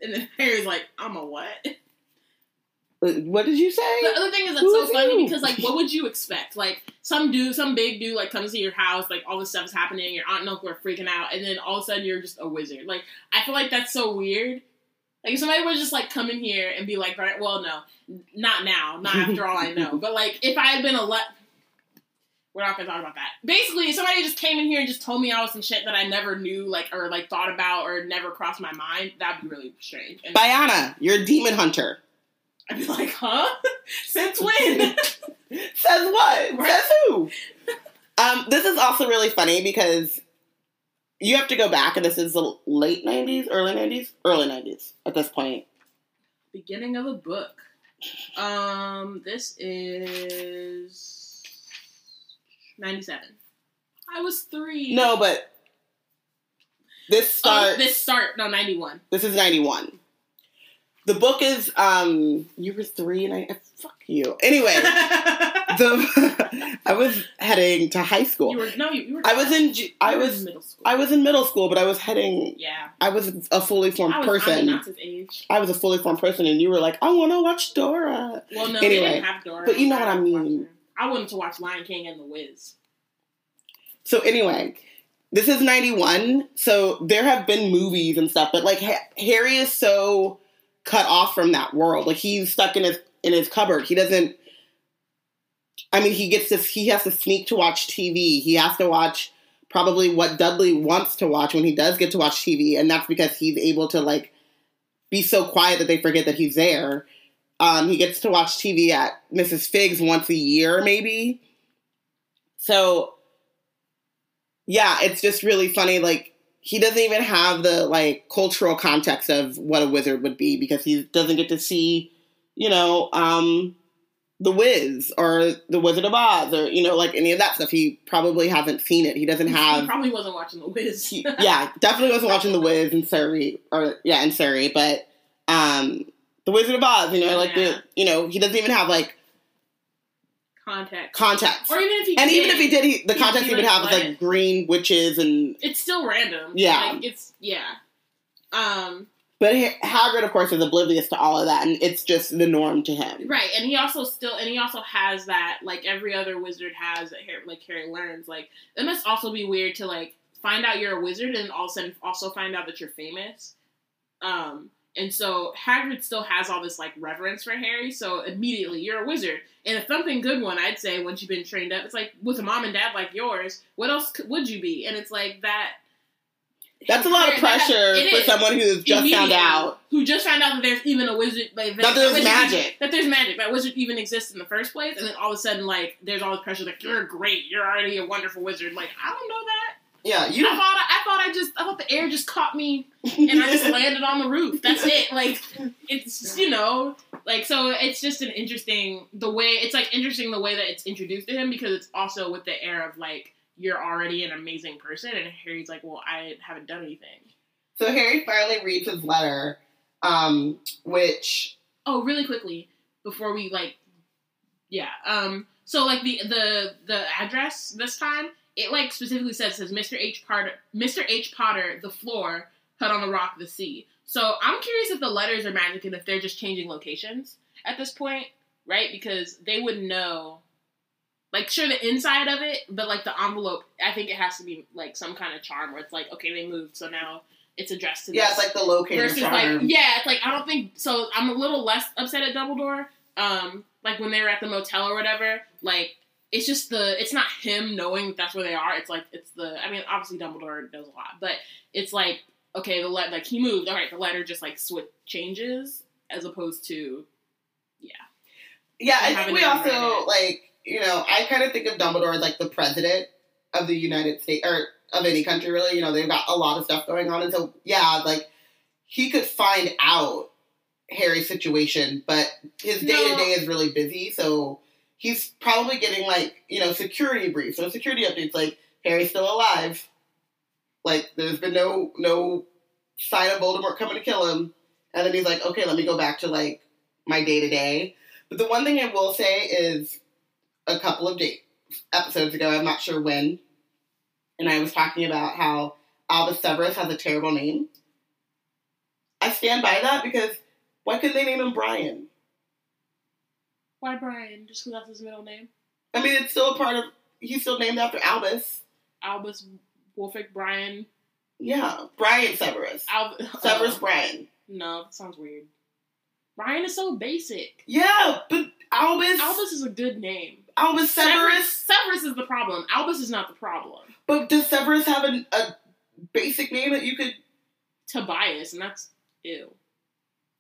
And then Harry's like, I'm a what? What did you say? The other thing is that's so funny because, like, what would you expect? Like, some big dude, like, comes to your house, like, all this stuff's happening, your aunt and uncle are freaking out, and then all of a sudden you're just a wizard. Like, I feel like that's so weird. Like, if somebody was just, like, come in here and be like, well, no, not now, not after all I know. But, like, if I had been we're not going to talk about that. Basically, somebody just came in here and just told me all some shit that I never knew, like, or, like, thought about or never crossed my mind. That'd be really strange. And Biana, you're a demon hunter. I'd be like, huh? Since when? Says what? Right? Says who? This is also really funny because you have to go back, and this is the late 90s, early 90s? Early 90s at this point. Beginning of a book. This is... 97. I was 3. No, but this start, 91. This is 91. The book is, you were 3 and fuck you. Anyway, I was heading to high school. You were I was in middle school, but I was heading, yeah. I was a fully formed person. I was Anna's age. I was a fully formed person and you were like, I want to watch Dora. Well, no, anyway, they didn't have Dora. But you know what I mean. I wanted to watch Lion King and The Wiz. So anyway, this is 91, so there have been movies and stuff, but, like, Harry is so cut off from that world. Like, he's stuck in his cupboard. He doesn't... I mean, he has to sneak to watch TV. He has to watch probably what Dudley wants to watch when he does get to watch TV, and that's because he's able to, like, be so quiet that they forget that he's there. He gets to watch TV at Mrs. Figg's once a year, maybe. So, yeah, it's just really funny. Like, he doesn't even have the, like, cultural context of what a wizard would be because he doesn't get to see, you know, The Wiz or The Wizard of Oz or, you know, like, any of that stuff. He probably hasn't seen it. He probably wasn't watching The Wiz. Yeah, definitely wasn't watching The Wiz in Surrey, but, The Wizard of Oz, you know, like, yeah. You know, he doesn't even have, like... Context. Or even if he did... And even if he did, the context he would have is, like, green witches and... It's still random. Yeah. Like, it's... Yeah. But Hagrid, of course, is oblivious to all of that, and it's just the norm to him. Right, and he also has that, like, every other wizard has, like, Harry learns. Like, it must also be weird to, like, find out you're a wizard and all of a sudden also find out that you're famous. And so Hagrid still has all this, like, reverence for Harry, so immediately, you're a wizard. And a thumping good one, I'd say, once you've been trained up. It's like, with a mom and dad like yours, what else would you be? And it's like that... That's a lot of pressure for someone who's just found out. Who just found out that there's even a wizard... Like, that there's magic. That there's magic. That wizard even exists in the first place. And then all of a sudden, like, there's all this pressure, like, you're great. You're already a wonderful wizard. Like, I don't know that. Yeah, you. I thought the air just caught me, and I just landed on the roof. That's it. Like, it's, you know, like, so it's just an interesting, the way that it's introduced to him, because it's also with the air of, like, you're already an amazing person, and Harry's like, well, I haven't done anything. So Harry finally reads his letter, which... Oh, really quickly, before we, like... Yeah, so, like, the address this time, it, like, specifically says Mr. H. Potter, the floor, Hut on the Rock, the sea. So, I'm curious if the letters are magic and if they're just changing locations at this point, right? Because they would know... Like, sure, the inside of it, but, like, the envelope, I think it has to be, like, some kind of charm where it's like, okay, they moved, so now it's addressed to this. Yeah, it's like the locator versus charm. Like, yeah, it's like, I don't think, so I'm a little less upset at Dumbledore, like, when they were at the motel or whatever, like, it's just the, it's not him knowing that that's where they are, it's like, it's the, I mean, obviously Dumbledore knows a lot, but it's like, okay, like, he moved, alright, the letter just, like, changes, as opposed to, yeah. Yeah, I think we also, like, you know, I kind of think of Dumbledore as, like, the president of the United States, or of any country, really. You know, they've got a lot of stuff going on. And so, yeah, like, he could find out Harry's situation, but his day-to-day is really busy. So he's probably getting, like, you know, security briefs or security updates. Like, Harry's still alive. Like, there's been no sign of Voldemort coming to kill him. And then he's like, okay, let me go back to, like, my day-to-day. But the one thing I will say is... a couple of episodes ago, I'm not sure when, and I was talking about how Albus Severus has a terrible name. I stand by that because why couldn't they name him Brian? Why Brian? Just because that's his middle name? I mean, it's still a part of... He's still named after Albus. Albus Wolfic Brian. Yeah, Brian Severus. Severus Brian. No, that sounds weird. Brian is so basic. Yeah, but Albus... Albus is a good name. Albus Severus? Severus is the problem. Albus is not the problem. But does Severus have a basic name that you could... Tobias, and that's... Ew.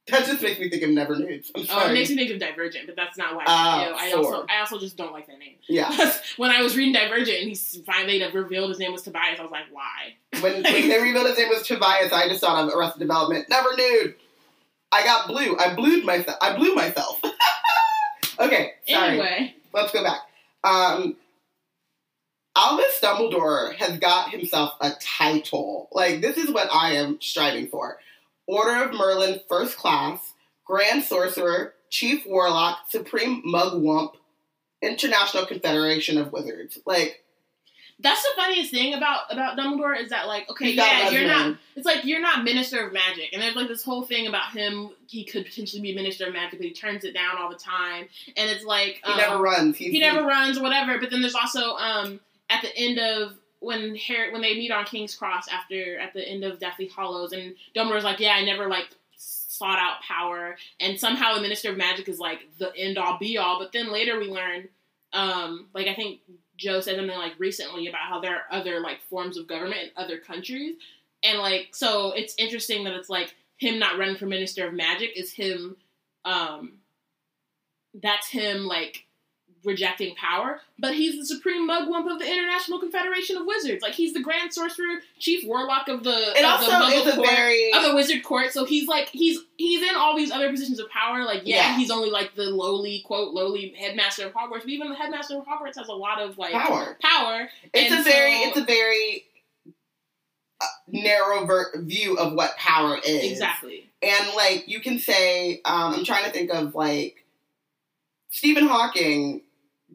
That just makes me think of Never Nudes. I'm sorry. Oh, it makes me think of Divergent, but that's not why I also just don't like that name. Yeah. When I was reading Divergent, and he finally revealed his name was Tobias, I was like, why? When they revealed his name was Tobias, I just thought of Arrested Development. Never Nude! I got blue. I blew myself. Okay, sorry. Anyway. Let's go back. Albus Dumbledore has got himself a title. Like, this is what I am striving for. Order of Merlin, First Class, Grand Sorcerer, Chief Warlock, Supreme Mugwump, International Confederation of Wizards. Like... That's the funniest thing about Dumbledore is that, like, okay, yeah, you're not... It's like, you're not Minister of Magic. And there's, like, this whole thing about him, he could potentially be Minister of Magic, but he turns it down all the time. And it's like... he never runs. He never runs or whatever. But then there's also, at the end of... When they meet on King's Cross at the end of Deathly Hollows, and Dumbledore's like, yeah, I never, like... sought out power. And somehow the Minister of Magic is, like, the end-all, be-all. But then later we learn, like, I think... Joe said something, like, recently about how there are other, like, forms of government in other countries. And, like, so it's interesting that it's, like, him not running for Minister of Magic is him, that's him, like, rejecting power. But he's the Supreme Mugwump of the International Confederation of Wizards. Like, he's the Grand Sorcerer, Chief Warlock of the... It also is a very... Of the Wizard Court. So he's, like, he's in all these other positions of power. Like, yeah, he's only, like, the lowly, quote, lowly headmaster of Hogwarts. But even the headmaster of Hogwarts has a lot of, like... Power. It's a very narrow view of what power is. Exactly. And, like, you can say... I'm trying to think of, like... Stephen Hawking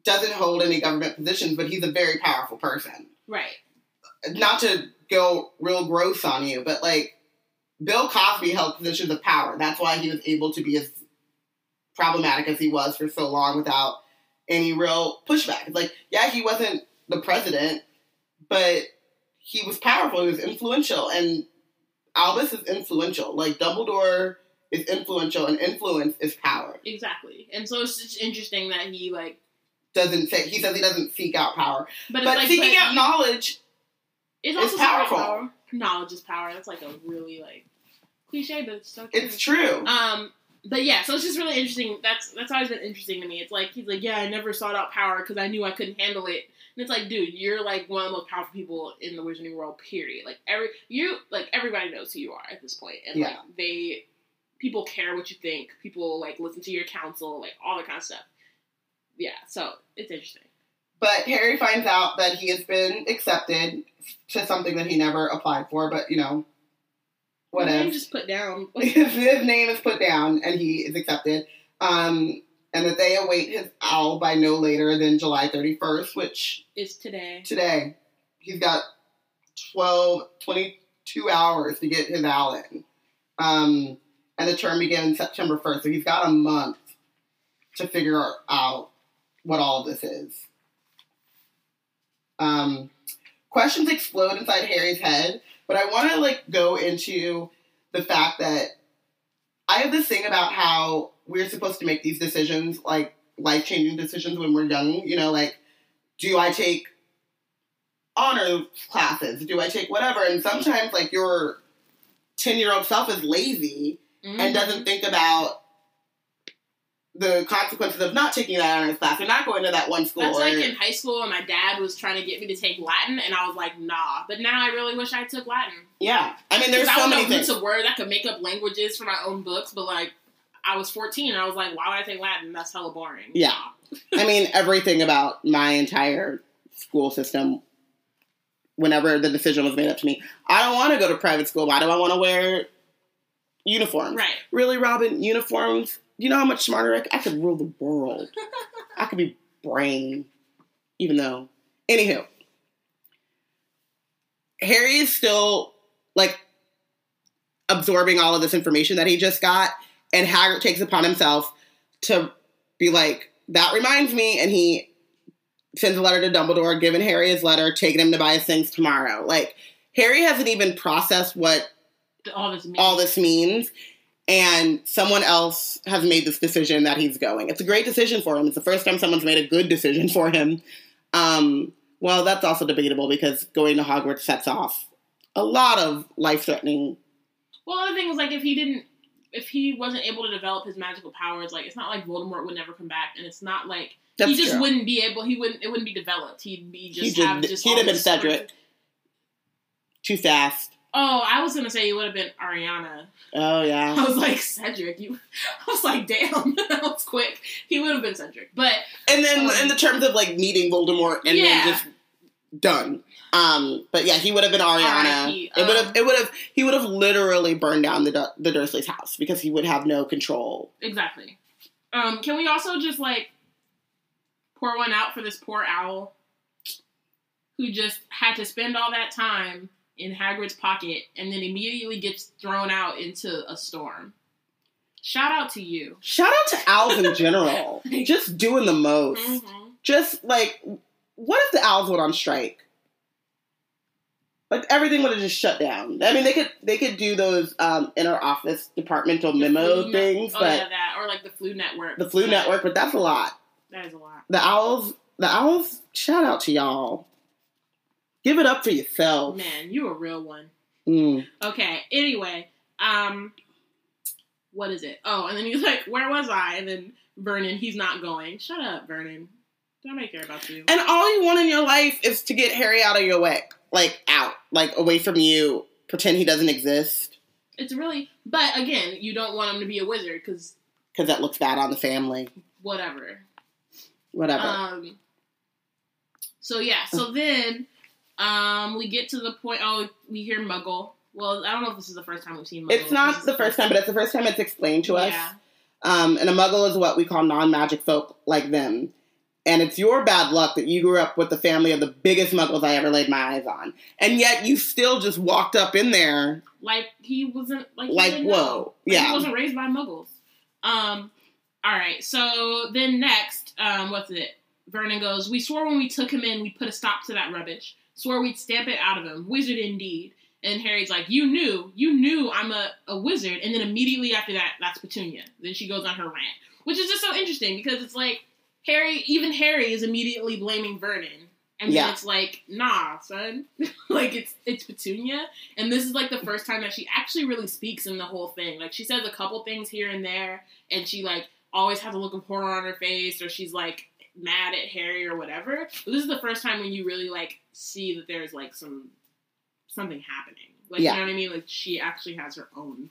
doesn't hold any government positions, but he's a very powerful person. Right. Not to go real gross on you, but, like, Bill Cosby held positions of power. That's why he was able to be as problematic as he was for so long without any real pushback. Like, yeah, he wasn't the president, but he was powerful. He was influential. And Albus is influential. Like, Dumbledore... is influential, and influence is power. Exactly. And so it's just interesting that he, like... He says he doesn't seek out power. But seeking out knowledge is powerful. Power. Knowledge is power. That's, like, a really, like, cliche, but it's so true. It's true. But, yeah, so it's just really interesting. That's always been interesting to me. It's like, he's like, yeah, I never sought out power because I knew I couldn't handle it. And it's like, dude, you're, like, one of the most powerful people in the Wizarding world, period. Like, everybody knows who you are at this point. And, yeah. Like, they... People care what you think. People, like, listen to your counsel. Like, all that kind of stuff. Yeah, so it's interesting. But Harry finds out that he has been accepted to something that he never applied for. But, you know, What if? Name is put down. His name is put down, and he is accepted. And that they await his owl by no later than July 31st, which is today. Today. He's got 22 hours to get his owl in. And the term begins September 1st. So he's got a month to figure out what all this is. Questions explode inside Harry's head, but I want to go into the fact that I have this thing about how we're supposed to make these decisions, life-changing decisions when we're young. You know, do I take honor classes? Do I take whatever? And sometimes, your 10-year-old self is lazy and doesn't think about the consequences of not taking that honors class or not going to that one school. That's in high school, and my dad was trying to get me to take Latin, and I was like, nah. But now I really wish I took Latin. Yeah. I mean, there's so many things. I don't know words. I could make up languages for my own books, but, I was 14, and I was like, why would I take Latin? That's hella boring. Yeah. I mean, everything about my entire school system, whenever the decision was made up to me, I don't want to go to private school. Why do I want to wear uniforms? Right. Really, Robin, uniforms? You know how much smarter I could rule the world. I could be brain, even though. Anywho, Harry is still, absorbing all of this information that he just got, and Hagrid takes upon himself to be like, that reminds me, and he sends a letter to Dumbledore, giving Harry his letter, taking him to buy his things tomorrow. Harry hasn't even processed what all this means. And someone else has made this decision that he's going. It's a great decision for him. It's the first time someone's made a good decision for him. Well, that's also debatable because going to Hogwarts sets off a lot of life-threatening... Well, the thing was, if he wasn't able to develop his magical powers, it's not like Voldemort would never come back, and it's not like... That's he just true. Wouldn't be able... It wouldn't be developed. He'd be just... He'd have been Cedric. Too fast. Oh, I was going to say you would have been Ariana. Oh, yeah. I was like, Cedric. I was like, damn. That was quick. He would have been Cedric. But... And then in the terms of, meeting Voldemort and then just done. But, yeah, he would have been Ariana. He would have literally burned down the Dursley's house because he would have no control. Exactly. Can we also just, pour one out for this poor owl who just had to spend all that time in Hagrid's pocket, and then immediately gets thrown out into a storm. Shout out to you. Shout out to owls in general. Just doing the most. Mm-hmm. Just, what if the owls went on strike? Everything would have just shut down. I mean, they could do those inter-office departmental memo things. That. Or, the flu network. The flu network, but that's a lot. That is a lot. The owls, shout out to y'all. Give it up for yourself. Man, you a real one. Mm. Okay, anyway, what is it? Oh, and then he's like, where was I? And then Vernon, he's not going. Shut up, Vernon. Don't I care about you. And all you want in your life is to get Harry out of your way. Out. Away from you. Pretend he doesn't exist. But again, you don't want him to be a wizard, because... Because that looks bad on the family. Whatever. Then... we get to the point, we hear Muggle. Well, I don't know if this is the first time we've seen Muggle. It's not the first time, but it's the first time it's explained to us. Yeah. And a Muggle is what we call non-magic folk like them. And it's your bad luck that you grew up with the family of the biggest Muggles I ever laid my eyes on. And yet you still just walked up in there. He wasn't raised by Muggles. Alright, so then next, what's it? Vernon goes, we swore when we took him in, we put a stop to that rubbish. Swore we'd stamp it out of him. Wizard indeed. And Harry's like, you knew I'm a wizard. And then immediately after that, that's Petunia. Then she goes on her rant. Which is just so interesting because it's Harry is immediately blaming Vernon. And then it's nah, son. It's Petunia. And this is the first time that she actually really speaks in the whole thing. She says a couple things here and there. And she always has a look of horror on her face. Or she's mad at Harry or whatever. But this is the first time when you really, see that there's, something happening. You know what I mean? She actually has her own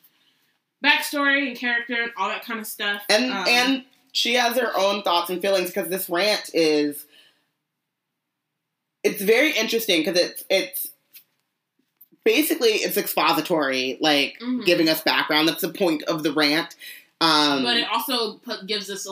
backstory and character and all that kind of stuff. And she has her own thoughts and feelings because this rant is... It's very interesting because it's basically it's expository, like, giving us background. That's the point of the rant. But it also gives us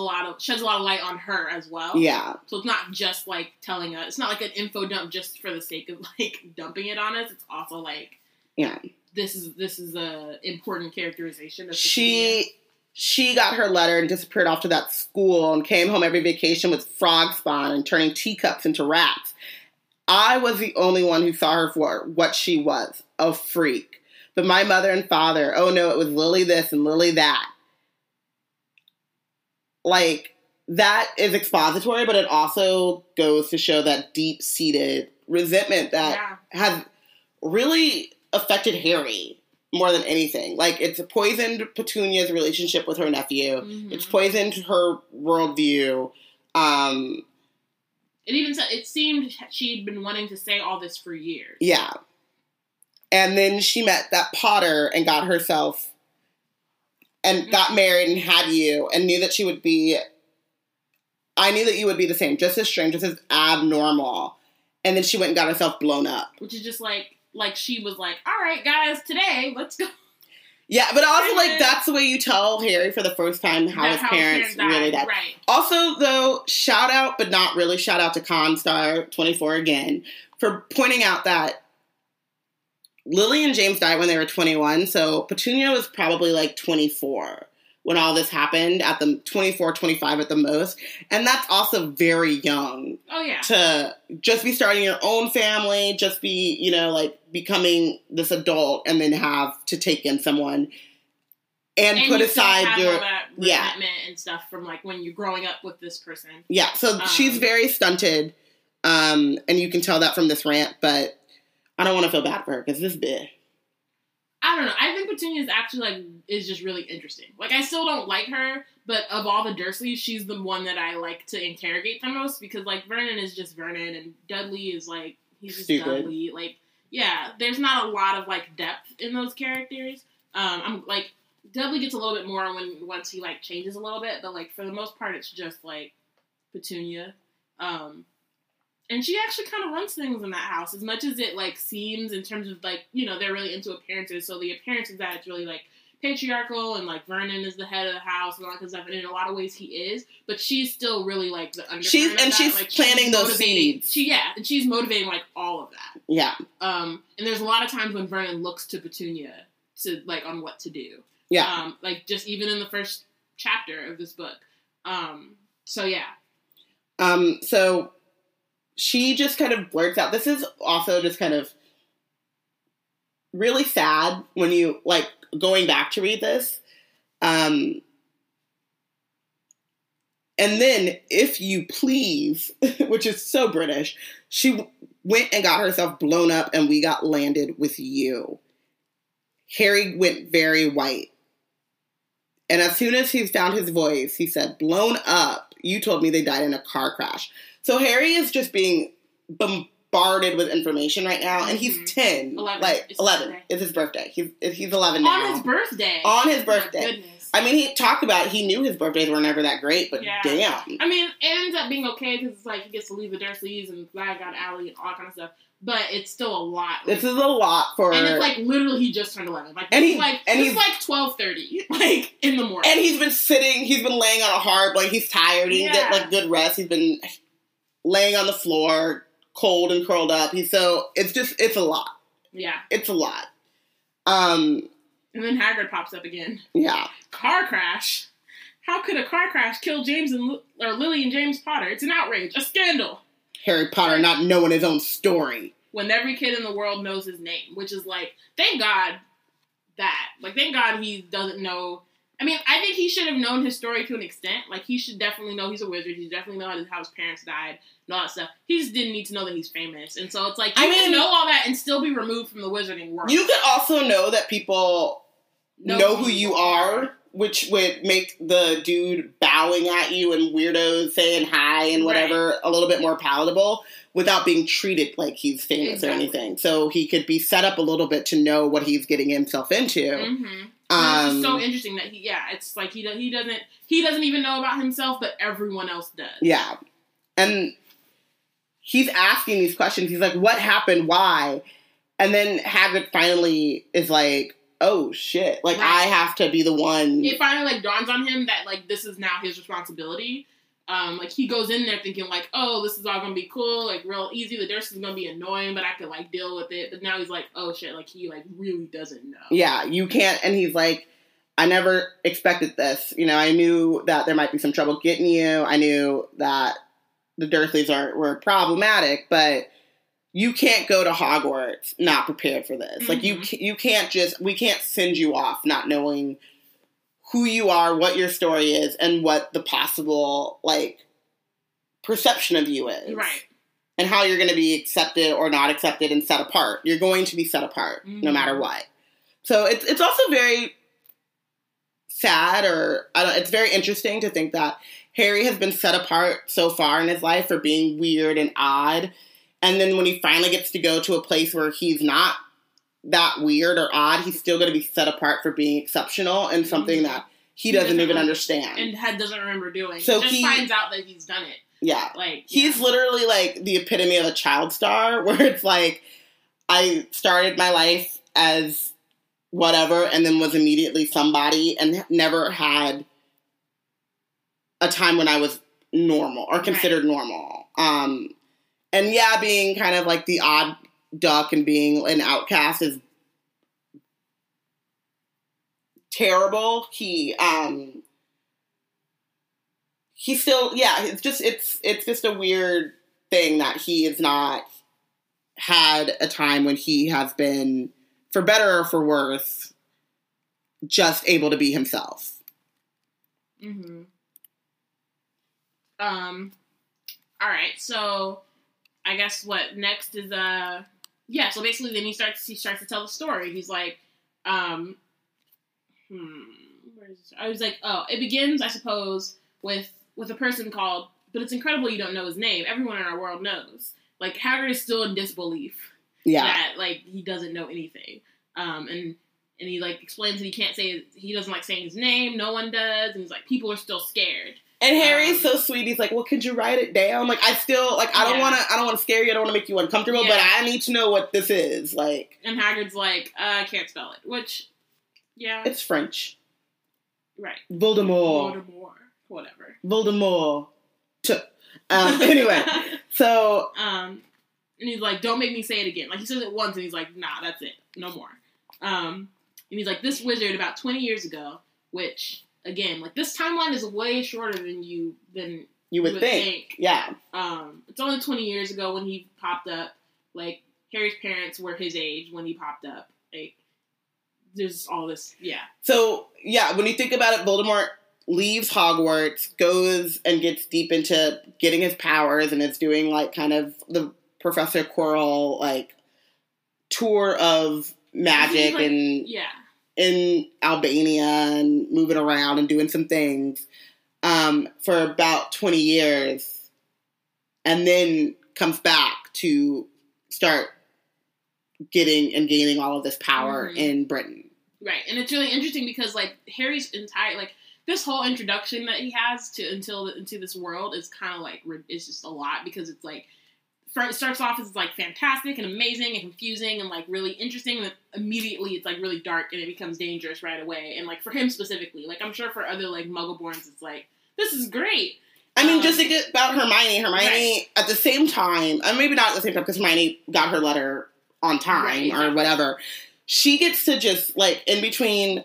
sheds a lot of light on her as well. Yeah. So it's not just, like, telling us, it's not like an info dump just for the sake of, like, dumping it on us. It's also, like, yeah, this is a important characterization of She got her letter and disappeared off to that school and came home every vacation with frog spawn and turning teacups into rats. I was the only one who saw her for what she was, a freak. But my mother and father, oh no, it was Lily this and Lily that. Like, that is expository, but it also goes to show that deep-seated resentment that has really affected Harry more than anything. Like, it's poisoned Petunia's relationship with her nephew. Mm-hmm. It's poisoned her worldview. It seemed she'd been wanting to say all this for years. Yeah. And then she met that Potter and got herself and got married and had you, and knew that she would be, I knew that you would be the same, just as strange, just as abnormal. And then she went and got herself blown up. Which is just like she was like, all right, guys, today, let's go. Yeah, but also, like, that's the way you tell Harry for the first time how his parents really died. Right. Also, though, shout out, but not really shout out to Constar24 again, for pointing out that Lily and James died when they were 21, so Petunia was probably, like, 24 when all this happened, at the 24, 25 at the most. And that's also very young. Oh, yeah. To just be starting your own family, just be, you know, like, becoming this adult and then have to take in someone and put aside your... resentment and stuff from, like, when you're growing up with this person. Yeah, so she's very stunted, and you can tell that from this rant, but... I don't want to feel bad for her, because this bitch. I don't know. I think Petunia is actually, like, is just really interesting. Like, I still don't like her, but of all the Dursleys, she's the one that I like to interrogate the most, because, like, Vernon is just Vernon, and Dudley is, like, he's just stupid. Dudley. Like, yeah, there's not a lot of, like, depth in those characters. I'm, like, Dudley gets a little bit more once he, like, changes a little bit, but, like, for the most part, it's just, like, Petunia. And she actually kind of runs things in that house, as much as it, like, seems in terms of, like, you know, they're really into appearances, so the appearance is that it's really, like, patriarchal, and, like, Vernon is the head of the house, and all that kind of stuff, and in a lot of ways he is, but she's still really, like, the undercurrent of that. And she's like, planting those seeds. And she's motivating, like, all of that. Yeah. And there's a lot of times when Vernon looks to Petunia to, like, on what to do. Yeah. Like, just even in the first chapter of this book. So, yeah. So... she just kind of blurts out. This is also just kind of really sad when you, like, going back to read this. And then, if you please, which is so British, she went and got herself blown up and we got landed with you. Harry went very white. And as soon as he found his voice, he said, blown up. You told me they died in a car crash. So Harry is just being bombarded with information right now, and he's 10. 11. Like, it's 11. It's his birthday. He's 11 now. On his birthday. My goodness. I mean, he talked about he knew his birthdays were never that great, but damn. I mean, it ends up being okay, because it's like he gets to leave the Dursleys and Diagon Alley and all that kind of stuff, but it's still a lot. Like, this is a lot for... And it's like, literally, he just turned 11. Like, and it's like 12:30, like, in the morning. And he's been sitting, he's been laying on a hard, like, he's tired, he didn't get, like, good rest, he's been... laying on the floor, cold and curled up. So it's just, it's a lot. Yeah. It's a lot. And then Hagrid pops up again. Yeah. Car crash. How could a car crash kill James and Lily and James Potter? It's an outrage. A scandal. Harry Potter not knowing his own story. When every kid in the world knows his name, which is like, thank God that. Like, thank God he doesn't know. I mean, I think he should have known his story to an extent. Like, he should definitely know he's a wizard. He should definitely know how his parents died and all that stuff. He just didn't need to know that he's famous. And so it's like, you can know all that and still be removed from the wizarding world. You could also know that people know who you are, which would make the dude bowing at you and weirdos saying hi and whatever a little bit more palatable without being treated like he's famous or anything. So he could be set up a little bit to know what he's getting himself into. Mm-hmm. It's just so interesting that it's like he doesn't even know about himself, but everyone else does. Yeah. And he's asking these questions. He's like, what happened? Why? And then Hagrid finally is like, oh, shit. Like, right. I have to be the one. It finally, like, dawns on him that, like, this is now his responsibility. Like, he goes in there thinking, like, oh, this is all going to be cool, like, real easy. The nurse is going to be annoying, but I can, like, deal with it. But now he's like, oh, shit. Like, he, like, really doesn't know. Yeah, you can't. And he's like, I never expected this. You know, I knew that there might be some trouble getting you. I knew that the Dursleys were problematic, but you can't go to Hogwarts not prepared for this. Mm-hmm. Like, you can't just, we can't send you off not knowing who you are, what your story is, and what the possible, like, perception of you is. Right. And how you're going to be accepted or not accepted and set apart. You're going to be set apart, mm-hmm. no matter what. So it's also very sad, or it's very interesting to think that Harry has been set apart so far in his life for being weird and odd. And then when he finally gets to go to a place where he's not that weird or odd, he's still going to be set apart for being exceptional and something mm-hmm. that he doesn't even understand. And Head doesn't remember doing. So he finds out that he's done it. Yeah. Like, he's literally like the epitome of a child star, where it's like, I started my life as whatever and then was immediately somebody and never had a time when I was normal or considered normal. And yeah, being kind of like the odd duck and being an outcast is terrible. He still, it's just a weird thing that he has not had a time when he has been, for better or for worse, just able to be himself. Mm-hmm. All right, so I guess what next is, so basically then he starts to tell the story. He's like, where is this? I was like, oh, it begins, I suppose, with a person called, but it's incredible you don't know his name. Everyone in our world knows. Like, Hagrid is still in disbelief. Yeah. That, like, he doesn't know anything. And he, like, explains that he can't say, he doesn't like saying his name. No one does. And he's like, people are still scared. And Harry's so sweet. He's like, well, could you write it down? Like, I still, like, I don't want to scare you. I don't want to make you uncomfortable, but I need to know what this is. Like, and Hagrid's like, I can't spell it, which, it's French. Right. Voldemort. Whatever. Voldemort. Anyway, so. And he's like, don't make me say it again. Like, he says it once and he's like, nah, that's it. No more. And he's like, this wizard about 20 years ago, which, again, like, this timeline is way shorter than you would think. Yeah. It's only 20 years ago when he popped up. Like, Harry's parents were his age when he popped up. Like, there's all this, So, when you think about it, Voldemort leaves Hogwarts, goes and gets deep into getting his powers, and is doing, like, kind of the Professor Quirrell, like, tour of magic, like, and... Yeah. In Albania and moving around and doing some things for about 20 years, and then comes back to start getting and gaining all of this power in Britain. Right. And it's really interesting because, like, Harry's entire, like, this whole introduction that he has into this world is kind of like, it's just a lot, because it's like, it starts off as, like, fantastic and amazing and confusing and, like, really interesting, and then immediately it's, like, really dark and it becomes dangerous right away. And, like, for him specifically, like, I'm sure for other, like, Muggleborns, it's like, this is great. I mean, just to get about Hermione right. at the same time, and maybe not at the same time because Hermione got her letter on time or whatever, she gets to just, like, in between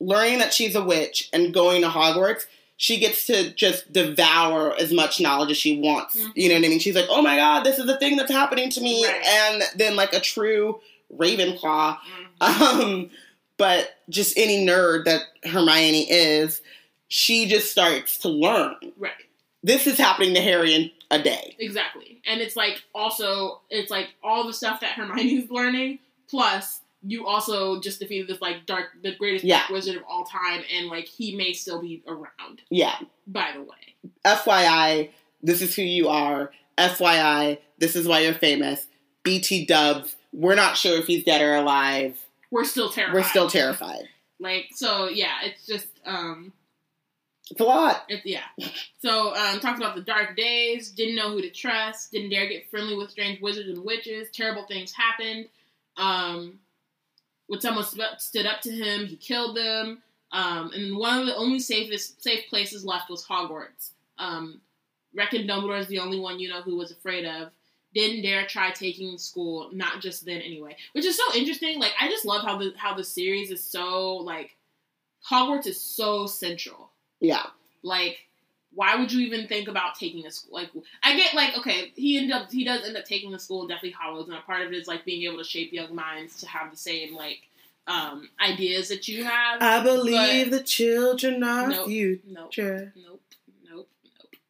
learning that she's a witch and going to Hogwarts, she gets to just devour as much knowledge as she wants. Mm-hmm. You know what I mean? She's like, oh my God, this is the thing that's happening to me. Right. And then, like, a true Ravenclaw, but just any nerd that Hermione is, she just starts to learn. Right. This is happening to Harry in a day. Exactly. And it's, like, also, it's, like, all the stuff that Hermione's learning, plus... You also just defeated this, like, the greatest dark wizard of all time, and, like, he may still be around. Yeah. By the way. FYI, this is who you are. FYI, this is why you're famous. BT dubs. We're not sure if he's dead or alive. We're still terrified. Like, so, it's just, It's a lot. So, talks about the dark days, didn't know who to trust, didn't dare get friendly with strange wizards and witches, terrible things happened. When someone stood up to him, he killed them. And one of the only safe places left was Hogwarts. Reckon Dumbledore is the only one you know who was afraid of. Didn't dare try taking school, not just then anyway. Which is so interesting. Like, I just love how the series is so, like, Hogwarts is so central. Yeah. Like, why would you even think about taking a school? Like, I get, like, okay, he does end up taking a school in Deathly Hallows, and a part of it is, like, being able to shape young minds to have the same, like, ideas that you have. I believe the children of you. Nope.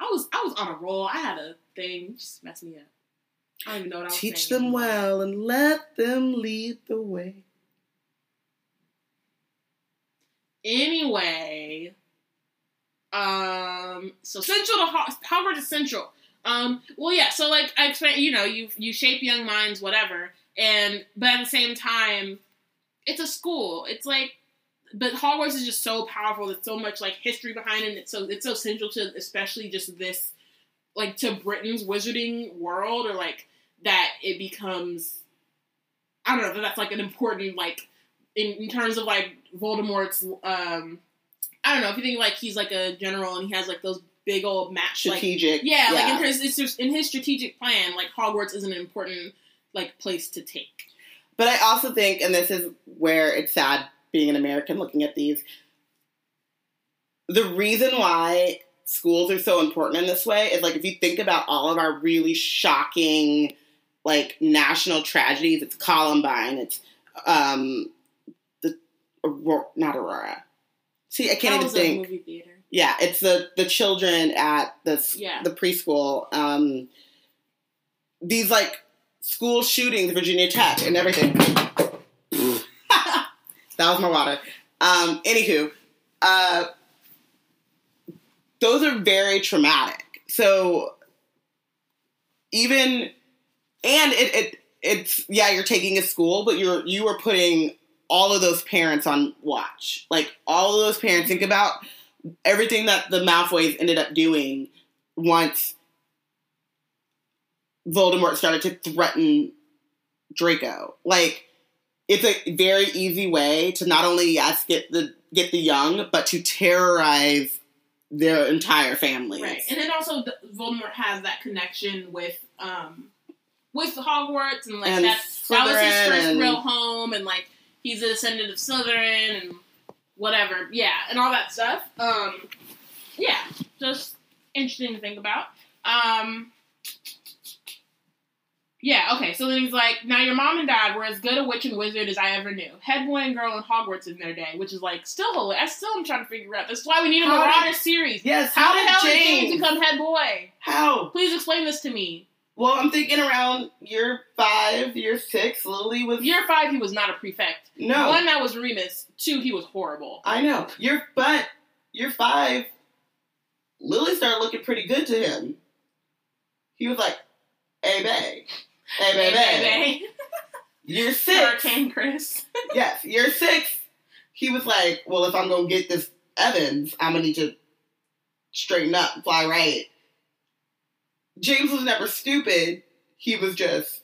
I was on a roll. I had a thing. Just messed me up. I don't even know what I was saying. Teach them well and let them lead the way. Anyway, so central to Hogwarts is central. Well, yeah. So, like, I expect you shape young minds, whatever, but at the same time, it's a school. It's like, but Hogwarts is just so powerful. There's so much like history behind it. It's so central to especially just this. Like, to Britain's wizarding world, or, like, that it becomes, I don't know, that's, like, an important, like, in terms of, like, Voldemort's, I don't know, if you think, like, he's, like, a general, and he has, like, those big old match, like, strategic. Yeah, like, in his strategic plan, like, Hogwarts is an important, like, place to take. But I also think, and this is where it's sad, being an American, looking at these, the reason why schools are so important in this way. It's like, if you think about all of our really shocking, like, national tragedies, it's Columbine, it's, not Aurora. See, I can't even think. Movie theater. Yeah, it's the children at the preschool. These, like, school shootings, Virginia Tech and everything. That was my water. Anywho, those are very traumatic. So even, and it's, yeah, you're taking a school, but you are putting all of those parents on watch. Like, all of those parents, think about everything that the Malfoys ended up doing once Voldemort started to threaten Draco. Like, it's a very easy way to not only, yes, get the young, but to terrorize their entire family. Right. And then also Voldemort has that connection with Hogwarts, and, like, and that was his first real home, and, like, he's a descendant of Slytherin and whatever. Yeah. And all that stuff. Yeah. Just interesting to think about. Yeah. Okay. So then he's like, now your mom and dad were as good a witch and wizard as I ever knew. Head boy and girl in Hogwarts in their day, which is, like, still, I still am trying to figure out. That's why we need a Marauders series. Yes. How the hell did James become head boy? How? Please explain this to me. Well, I'm thinking around year 5, year 6, Lily was... Year 5, he was not a prefect. No. 1, that was Remus. 2, he was horrible. I know. But year 5, Lily started looking pretty good to him. He was like, hey, babe. Hey, babe. Year 6. Hurricane Chris. Yes, year 6, he was like, well, if I'm going to get this Evans, I'm going to need to straighten up, fly right. James was never stupid. He was just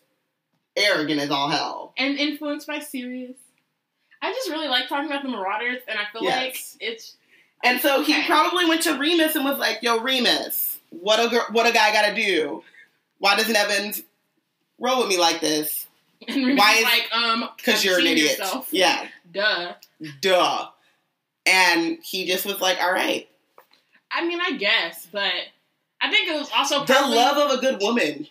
arrogant as all hell. And influenced by Sirius. I just really like talking about the Marauders, and I feel like it's... And so he probably went to Remus and was like, yo, Remus, what a guy gotta do? Why doesn't Evans roll with me like this? And Remus is like, because you're an idiot. Yourself. Yeah. Duh. And he just was like, all right. I mean, I guess, but I think it was also probably... The love of a good woman.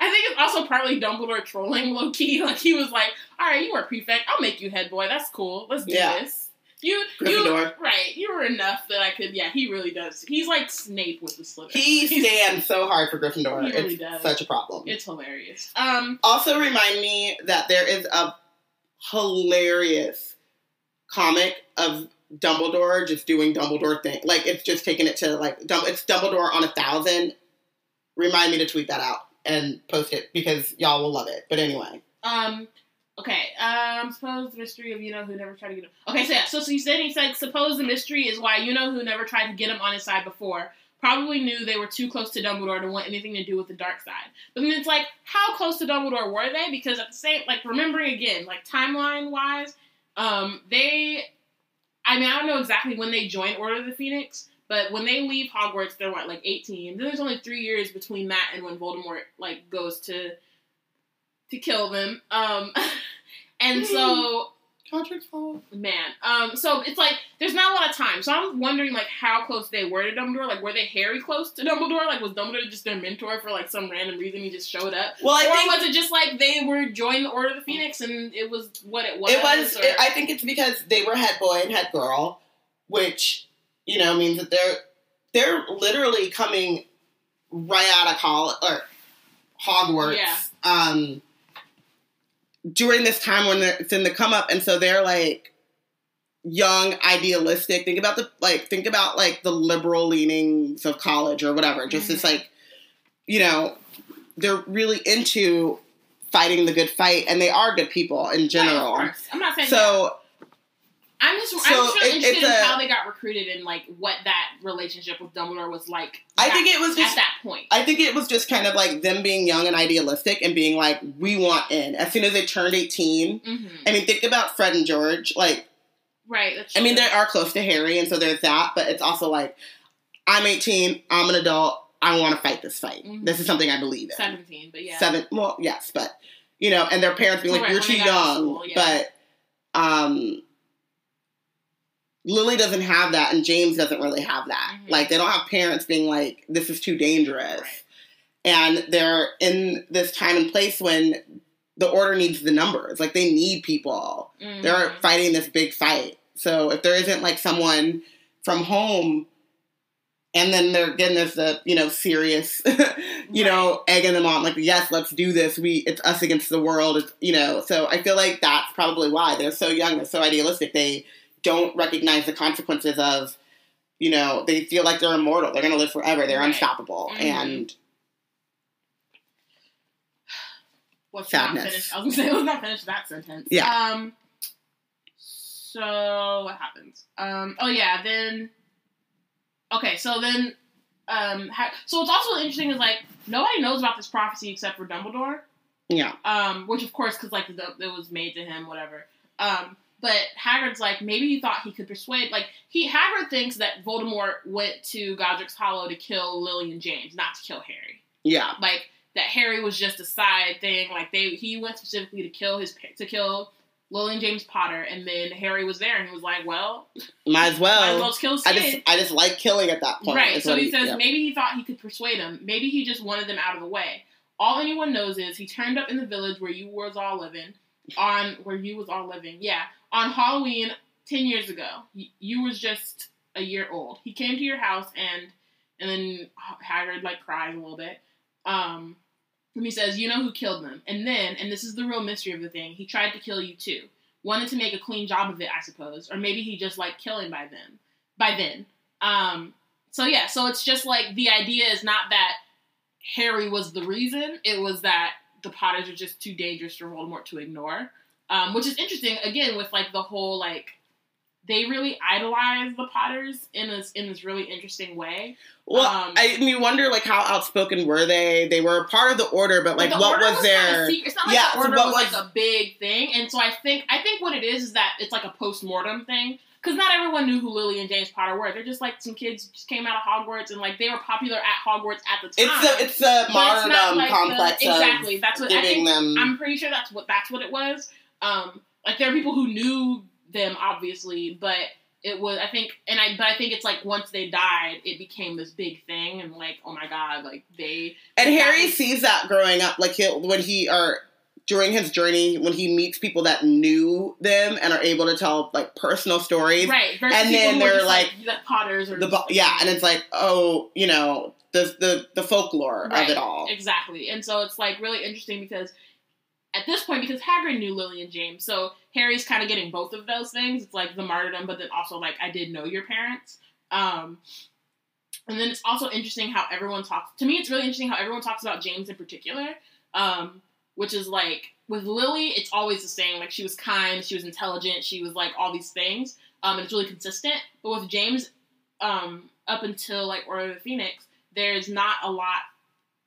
I think it's also probably Dumbledore trolling low-key. Like, he was like, all right, you were prefect. I'll make you head boy. That's cool. Let's do this. You, right, you were enough that I could, he really does. He's like Snape with the slipper. He stands so hard for Gryffindor. He really does. Such a problem. It's hilarious. Also remind me that there is a hilarious comic of Dumbledore just doing Dumbledore thing. Like, it's just taking it to, like, it's Dumbledore on 1,000. Remind me to tweet that out and post it, because y'all will love it. But anyway. Okay, suppose the mystery of you-know-who never tried to get him. Okay, so he said, suppose the mystery is why you-know-who never tried to get him on his side before. probably knew they were too close to Dumbledore to want anything to do with the dark side. But then it's like, how close to Dumbledore were they? Because at the same, like, remembering again, like, timeline-wise, they, I mean, I don't know exactly when they joined Order of the Phoenix, but when they leave Hogwarts, they're, what, like, 18? Then there's only 3 years between that and when Voldemort, like, goes to kill them. And so... Contract's fault. Man. So it's like, there's not a lot of time. So I'm wondering, like, how close they were to Dumbledore. Like, were they Harry close to Dumbledore? Like, was Dumbledore just their mentor for, like, some random reason he just showed up? Well, I think... Or was it just, like, they were joined the Order of the Phoenix and it was what it was? It was... Or... I think it's because they were head boy and head girl, which, you know, means that they're literally coming right out of college, or Hogwarts. Yeah. During this time when it's in the come up, and so they're like young, idealistic. Think about the liberal leanings of college or whatever. Just this, like, you know, they're really into fighting the good fight, and they are good people in general. Right, of course. I'm not saying so. I'm just interested in how they got recruited and like what that relationship with Dumbledore was like. I think it was just kind of like them being young and idealistic and being like, we want in. As soon as they turned 18, I mean, think about Fred and George. Like, right. That's true. I mean, they are close to Harry, and so there's that. But it's also like, I'm 18. I'm an adult. I want to fight this fight. Mm-hmm. This is something I believe in. 17, but yeah. Well, yes, but you know, and their parents being like, right, you're too young. School, yeah. But Lily doesn't have that, and James doesn't really have that. Mm-hmm. Like, they don't have parents being like, this is too dangerous. Right. And they're in this time and place when the Order needs the numbers. Like, they need people. Mm-hmm. They're fighting this big fight. So if there isn't, like, someone from home, and then there's the, you know, serious, you know, egging them on. Like, yes, let's do this. It's us against the world. It's, you know. So I feel like that's probably why. They're so young. They're so idealistic. They don't recognize the consequences of, you know, they feel like they're immortal. They're going to live forever. They're unstoppable. Mm-hmm. And sadness. Let's not finish that sentence. Yeah. So what happens? So what's also interesting is, like, nobody knows about this prophecy except for Dumbledore. Yeah. Which, of course, because, like, it was made to him, whatever. But Hagrid's like, maybe he thought he could persuade, like, Hagrid thinks that Voldemort went to Godric's Hollow to kill Lily and James, not to kill Harry. Yeah. Like, that Harry was just a side thing, like, he went specifically to kill Lily and James Potter, and then Harry was there, and he was like, well... Might as well kill his kid. I just like killing at that point. Right, so he says maybe he thought he could persuade him. Maybe he just wanted them out of the way. All anyone knows is he turned up in the village where you was all living, on Halloween 10 years ago. You was just a year old. He came to your house, and then Hagrid, like, cries a little bit. And he says, you know who killed them. And then, and this is the real mystery of the thing, he tried to kill you too. Wanted to make a clean job of it, I suppose. Or maybe he just liked killing by then. So it's just like, the idea is not that Harry was the reason. It was that the Potters are just too dangerous for Voldemort to ignore. Which is interesting, again, with, like, the whole, like, they really idolize the Potters in this really interesting way. Well, you wonder, like, how outspoken were they? They were a part of the Order, but, like, what was their... It's not like the Order was, like, a big thing. And so I think what it is that it's, like, a post-mortem thing. Because not everyone knew who Lily and James Potter were. They're just, like, some kids just came out of Hogwarts, and, like, they were popular at Hogwarts at the time. It's a martyrdom complex exactly. That's what I think. I'm pretty sure that's what it was. Like, there are people who knew them, obviously, but it was, I think it's like, once they died, it became this big thing, and, like, oh my god, like, they... And Harry sees that growing up, like, during his journey, when he meets people that knew them and are able to tell, like, personal stories. Right. And then they're like Potters or... and it's like, oh, you know, the folklore of it all. Exactly. And so it's, like, really interesting because... At this point, because Hagrid knew Lily and James, so Harry's kind of getting both of those things. It's like the martyrdom, but then also, like, I did know your parents. And then it's also interesting how everyone talks... To me, it's really interesting how everyone talks about James in particular, which is, like, with Lily, it's always the same. Like, she was kind, she was intelligent, she was, like, all these things, and it's really consistent. But with James, up until like Order of the Phoenix, there's not a lot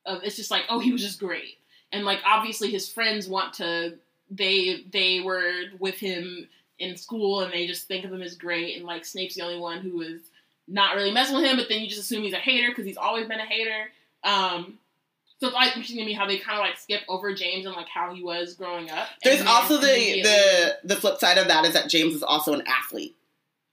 of, it's just like, oh, he was just great. And like, obviously his friends want to, they were with him in school and they just think of him as great. And like Snape's the only one who is not really messing with him, but then you just assume he's a hater because he's always been a hater. So it's always interesting to me how they kind of like skip over James and like how he was growing up. There's also the flip side of that is that James is also an athlete.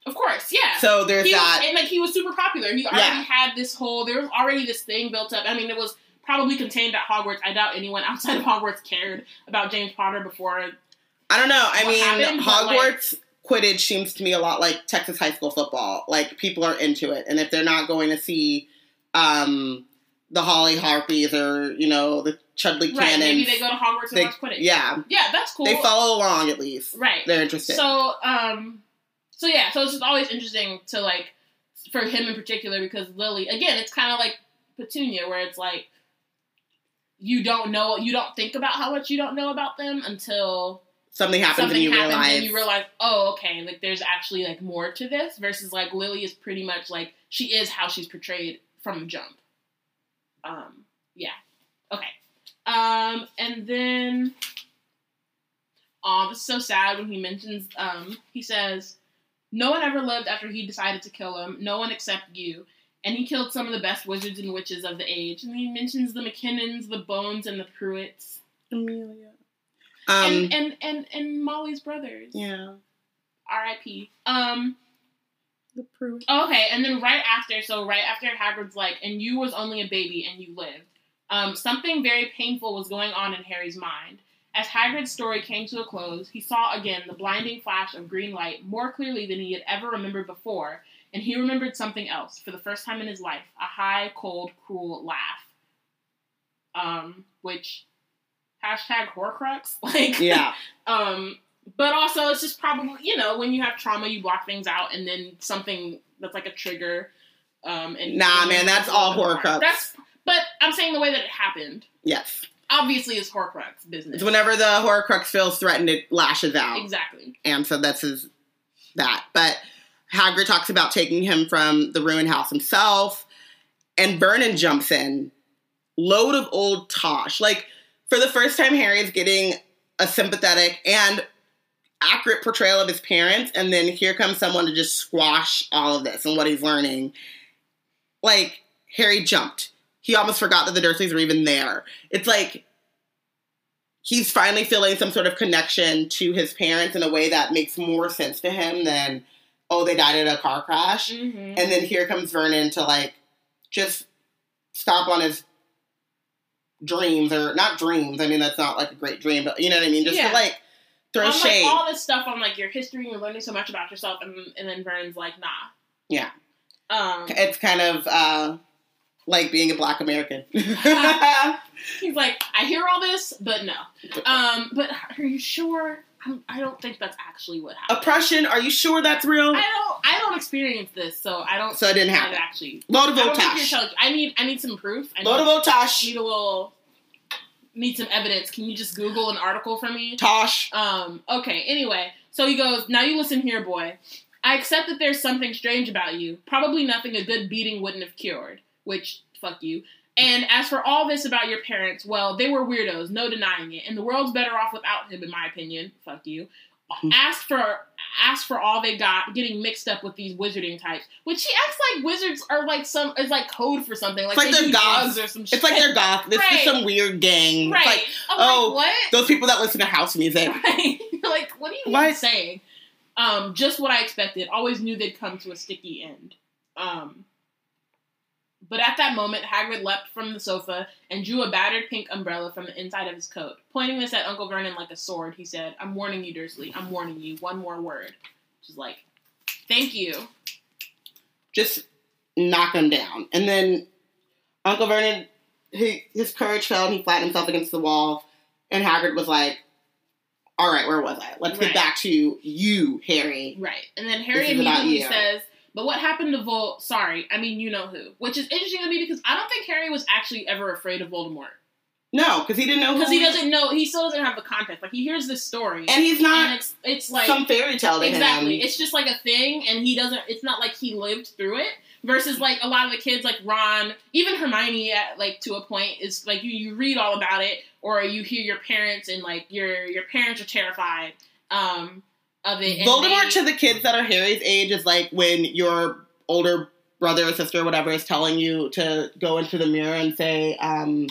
Of course, yeah. So there's that. And like he was super popular. He already had this whole, there was already this thing built up. I mean, it was probably contained at Hogwarts. I doubt anyone outside of Hogwarts cared about James Potter before. I don't know. I mean, happened, Hogwarts like, Quidditch seems to me a lot like Texas high school football. Like, people are into it. And if they're not going to see the Holly Harpies or, you know, the Chudley Cannons. Maybe they go to Hogwarts and watch Quidditch. Yeah. Yeah, that's cool. They follow along, at least. Right. They're interested. So, so it's just always interesting to, like, for him in particular, because Lily, again, it's kind of like Petunia, where it's like, you don't think about how much you don't know about them until something happens and you realize, oh, okay, like, there's actually, like, more to this, versus, like, Lily is pretty much, like, she is how she's portrayed from jump. Okay. And then, it's so sad when he mentions, he says, "No one ever lived after he decided to kill him. No one except you. And he killed some of the best wizards and witches of the age." And he mentions the McKinnons, the Bones, and the Prewetts. Amelia. And Molly's brothers. Yeah. R.I.P. The Prewetts. Okay, and then right after Hagrid's like, "And you was only a baby and you lived," something very painful was going on in Harry's mind. As Hagrid's story came to a close, he saw again the blinding flash of green light more clearly than he had ever remembered before, and he remembered something else, for the first time in his life, a high, cold, cruel laugh. Which, hashtag Horcrux, like, yeah. But also, it's just probably, you know, when you have trauma, you block things out, and then something that's like a trigger, and... Nah, man, that's all Horcrux. But I'm saying the way that it happened. Yes. Obviously, it's Horcrux business. It's whenever the Horcrux feels threatened, it lashes out. Exactly. And so that's that. But Hagrid talks about taking him from the ruined house himself, and Vernon jumps in. Load of old tosh. Like, for the first time, Harry's getting a sympathetic and accurate portrayal of his parents, and then here comes someone to just squash all of this and what he's learning. Like, Harry jumped. He almost forgot that the Dursleys were even there. It's like he's finally feeling some sort of connection to his parents in a way that makes more sense to him than, oh, they died in a car crash. Mm-hmm. And then here comes Vernon to, like, just stomp on his dreams. Or, not dreams. I mean, that's not, like, a great dream. But, you know what I mean? Just to, like, throw shade. Like, all this stuff on, like, your history. You're learning so much about yourself. And then Vernon's like, nah. Yeah. It's kind of... like being a Black American. He's like, I hear all this, but no. But are you sure? I don't think that's actually what happened. Oppression, are you sure that's real? I don't experience this, so I don't. So it didn't happen. Actually, load of Otash. I need some proof. Load of Otash. Need some evidence. Can you just Google an article for me? Tosh. Okay. Anyway, so he goes, "Now you listen here, boy. I accept that there's something strange about you. Probably nothing a good beating wouldn't have cured." Which, fuck you. "And as for all this about your parents, well, they were weirdos, no denying it. And the world's better off without him, in my opinion. Fuck you. Ask for all they got, getting mixed up with these wizarding types." Which he acts like wizards are like some, it's like code for something. Like, it's like they're goths or some shit. It's like they're goths. This is some weird gang. Right. It's like, oh, like, what? Those people that listen to house music. Right. Like, what are you even saying? Just what I expected. Always knew they'd come to a sticky end. But at that moment, Hagrid leapt from the sofa and drew a battered pink umbrella from the inside of his coat. Pointing this at Uncle Vernon like a sword, he said, "I'm warning you, Dursley. I'm warning you. One more word." She's like, thank you. Just knock him down. And then Uncle Vernon, his courage fell and he flattened himself against the wall. And Hagrid was like, all right, where was I? Let's get back to you, Harry. Right. And then Harry immediately says... But what happened to you know who. Which is interesting to me because I don't think Harry was actually ever afraid of Voldemort. No, because he didn't know who. Because he doesn't know, he still doesn't have the context. Like, he hears this story. And he's not, and it's like some fairy tale to him. Exactly. It's just like a thing, and he doesn't, it's not like he lived through it. versus, like, a lot of the kids, like Ron, even Hermione, like, to a point, is, like, you read all about it, or you hear your parents, and, like, your parents are terrified of it. Voldemort, to the kids that are Harry's age, is, like, when your older brother or sister or whatever is telling you to go into the mirror and say,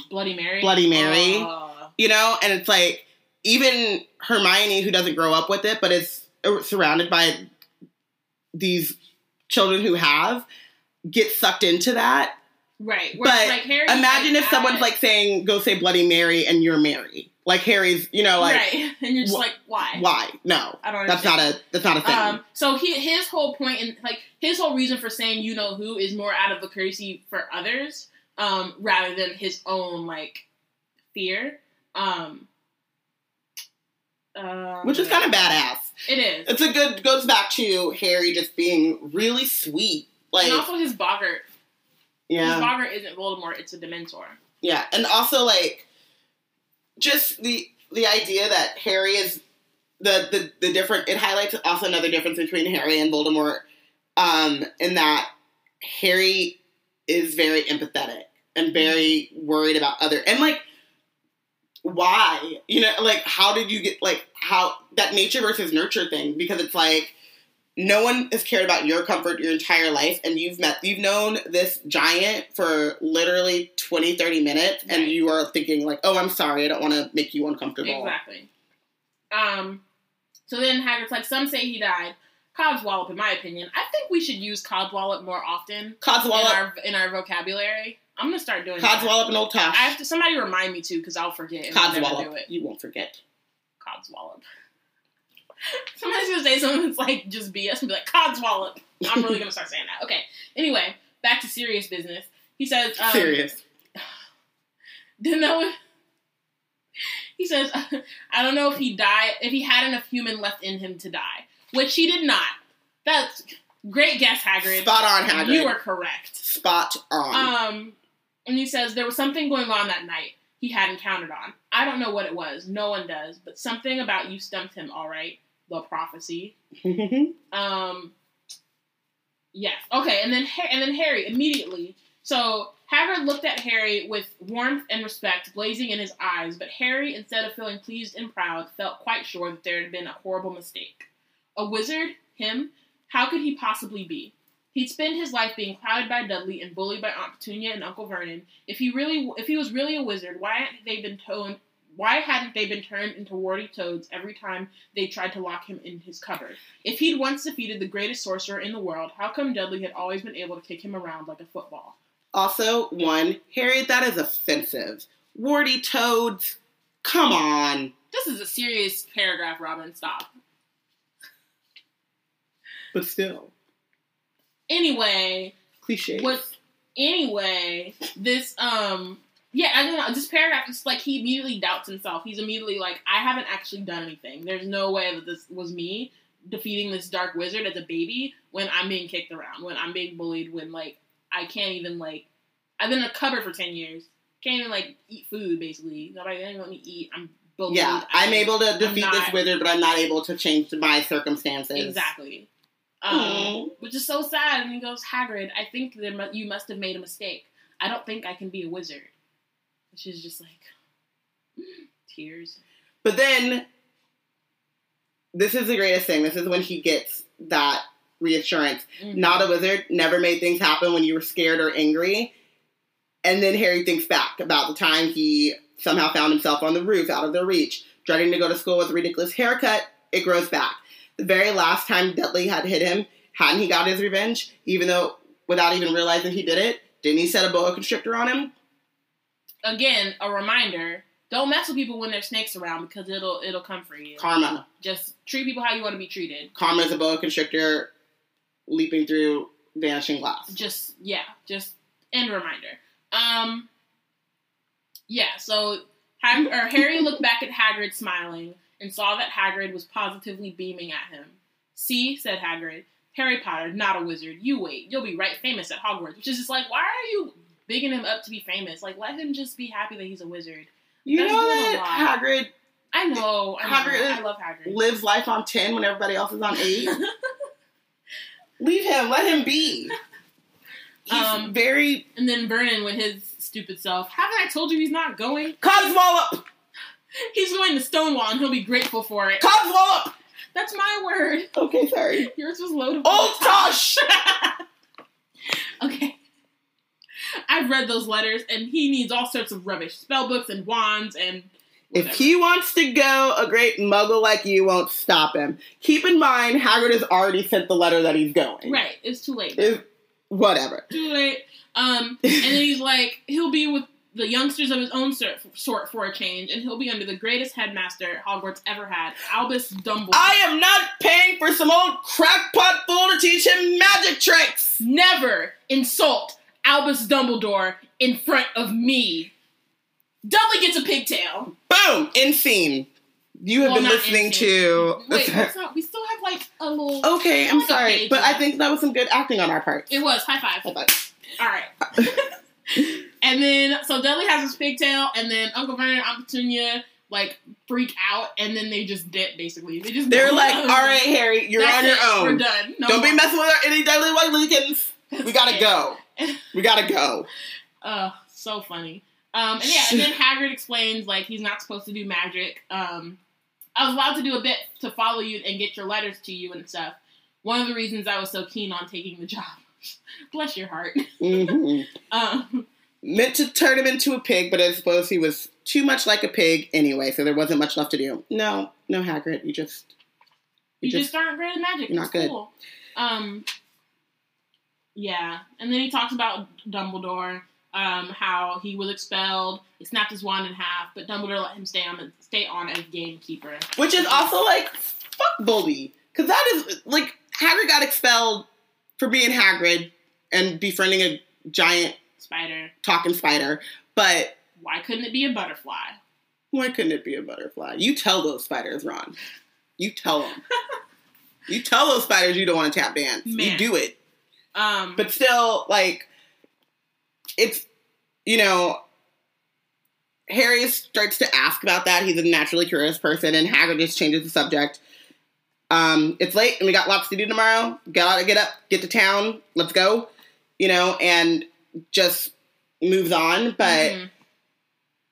Bloody Mary. Bloody Mary. You know? And it's, like, even Hermione, who doesn't grow up with it, but is surrounded by these children who have, get sucked into that. Right. Where, but like, Harry's imagine like, if someone's, like, saying, go say Bloody Mary, and you're Mary. Like, Harry's, you know, like... Right. And you're just like, why? Why? No. I don't understand. That's not a thing. So his whole point, and, like, his whole reason for saying you know who is more out of the courtesy for others, rather than his own, like, fear. Which is kind of badass. It is. Goes back to Harry just being really sweet. Like, and also his boggart. Yeah. His boggart isn't Voldemort, it's a Dementor. Yeah, and also, like, just the idea that Harry is the different, it highlights also another difference between Harry and Voldemort, in that Harry is very empathetic and very worried about other, and, like, why? You know, like, how did you get, like, how, that nature versus nurture thing, because it's like, no one has cared about your comfort your entire life, and you've known this giant for literally 20, 30 minutes, and right. You are thinking, like, oh, I'm sorry, I don't want to make you uncomfortable. Exactly. So then Hagrid's like, some say he died. Codswallop, in my opinion. I think we should use Codswallop more often. Codswallop. In our vocabulary. I'm going to start doing that. Codswallop and Old Tosh. Somebody remind me, too, because I'll forget. Codswallop. You won't forget. Codswallop. Somebody's going to say something that's, like, just BS and be like, Codswallop. I'm really going to start saying that. Okay. Anyway, back to serious business. He says... serious. He says, I don't know if he died, if he had enough human left in him to die. Which he did not. That's... Great guess, Hagrid. Spot on, Hagrid. You are correct. Spot on. And he says, there was something going on that night he hadn't counted on. I don't know what it was. No one does. But something about you stumped him, all right. The prophecy. Yes. Okay, and then Harry, immediately. So, Hagrid looked at Harry with warmth and respect blazing in his eyes, but Harry, instead of feeling pleased and proud, felt quite sure that there had been a horrible mistake. A wizard, him... How could he possibly be? He'd spend his life being clouded by Dudley and bullied by Aunt Petunia and Uncle Vernon. If he was really a wizard, why hadn't they been turned into warty toads every time they tried to lock him in his cupboard? If he'd once defeated the greatest sorcerer in the world, how come Dudley had always been able to kick him around like a football? Also, Harry, that is offensive. Warty toads, come on. This is a serious paragraph, Robin. Stop. But still. Anyway. Cliché. Anyway, this, I don't know, this paragraph is like, he immediately doubts himself. He's immediately like, I haven't actually done anything. There's no way that this was me defeating this dark wizard as a baby when I'm being kicked around, when I'm being bullied, when, like, I can't even, like, I've been in a cupboard for 10 years. Can't even, like, eat food, basically. Nobody doesn't let me eat. I'm bullied. Yeah, I'm able to defeat this wizard, but I'm not able to change my circumstances. Exactly. Which is so sad. And he goes, Hagrid, I think you must have made a mistake. I don't think I can be a wizard. Which is just like, tears. But then, this is the greatest thing. This is when he gets that reassurance. Mm-hmm. Not a wizard, never made things happen when you were scared or angry. And then Harry thinks back about the time he somehow found himself on the roof, out of their reach, dreading to go to school with a ridiculous haircut. It grows back. The very last time Dudley had hit him, hadn't he got his revenge? Even though, without even realizing he did it, didn't he set a boa constrictor on him? Again, a reminder, don't mess with people when there's snakes around, because it'll come for you. Karma. Just treat people how you want to be treated. Karma is a boa constrictor leaping through vanishing glass. Just end reminder. So Harry looked back at Hagrid smiling, and saw that Hagrid was positively beaming at him. See, said Hagrid, Harry Potter, not a wizard. You wait. You'll be right famous at Hogwarts. Which is just like, why are you bigging him up to be famous? Like, let him just be happy that he's a wizard. Hagrid... I love Hagrid. Lives life on 10 when everybody else is on 8. Leave him. Let him be. He's very... And then Vernon with his stupid self. Haven't I told you he's not going? Cobb's wallop! He's going to Stonewall and he'll be grateful for it. Cobb's wallop! That's my word. Okay, sorry. Yours was loadable. Old Tosh! Okay. I've read those letters, and he needs all sorts of rubbish. Spell books and wands and... Whatever. If he wants to go, a great muggle like you won't stop him. Keep in mind, Hagrid has already sent the letter that he's going. Right. It's too late. Whatever. Too late. And then he's like, he'll be with the youngsters of his own sort for a change, and he'll be under the greatest headmaster Hogwarts ever had, Albus Dumbledore. I am not paying for some old crackpot fool to teach him magic tricks! Never insult Albus Dumbledore in front of me. Dudley gets a pigtail. Boom! End scene. You have been listening to... Wait, we still have like a little... Okay, I'm sorry, but I think that was some good acting on our part. It was. High five. High five. All right. And then, so Dudley has his pigtail, and then Uncle Vernon and Petunia like freak out, and then they just dip, basically. They're like, all right, Harry, you're on your own. We're done. Don't be messing with any Dudley White Lucans. We gotta go. We gotta go. So funny. And yeah, and then Hagrid explains, like, he's not supposed to do magic. I was allowed to do a bit to follow you and get your letters to you and stuff. One of the reasons I was so keen on taking the job. Bless your heart. Mm-hmm. Meant to turn him into a pig, but I suppose he was too much like a pig anyway, so there wasn't much left to do. No, Hagrid, you just aren't great at magic. You're not good. Cool. Yeah, and then he talks about Dumbledore. How he was expelled, he snapped his wand in half, but Dumbledore let him stay on as gamekeeper. Which is also like, fuck bully. Because that is, like, Hagrid got expelled for being Hagrid and befriending a giant spider, talking spider, but... Why couldn't it be a butterfly? Why couldn't it be a butterfly? You tell those spiders, Ron. You tell them. You tell those spiders you don't want to tap dance. Man. You do it. But still, like... It's, you know, Harry starts to ask about that. He's a naturally curious person, and Hagrid just changes the subject. It's late, and we got lots to do tomorrow. Gotta get up, get to town, let's go, you know, and just moves on. But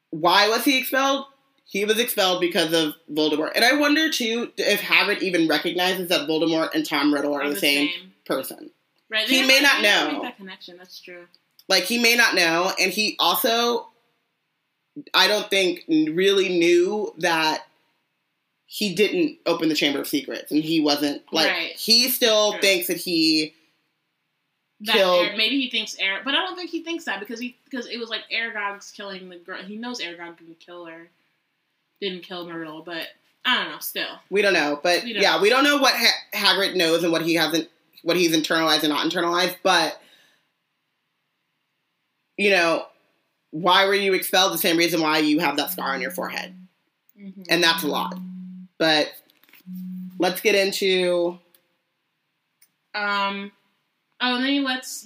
why was he expelled? He was expelled because of Voldemort. And I wonder, too, if Hagrid even recognizes that Voldemort and Tom Riddle are the same person. Right. He may not know. I make that connection, that's true. Like, he may not know, and he also, I don't think, really knew that he didn't open the Chamber of Secrets, and he wasn't, like, right. He still thinks that he killed... Maybe he thinks but I don't think he thinks that, because it was, like, Aragog's killing the girl. He knows Aragog didn't kill her, didn't kill Myrtle, but I don't know, still. We don't know, but, we don't know what Hagrid knows and what he hasn't, what he's internalized and not internalized, but... You know, why were you expelled? The same reason why you have that scar on your forehead. Mm-hmm. And that's a lot. But let's get into... and then he lets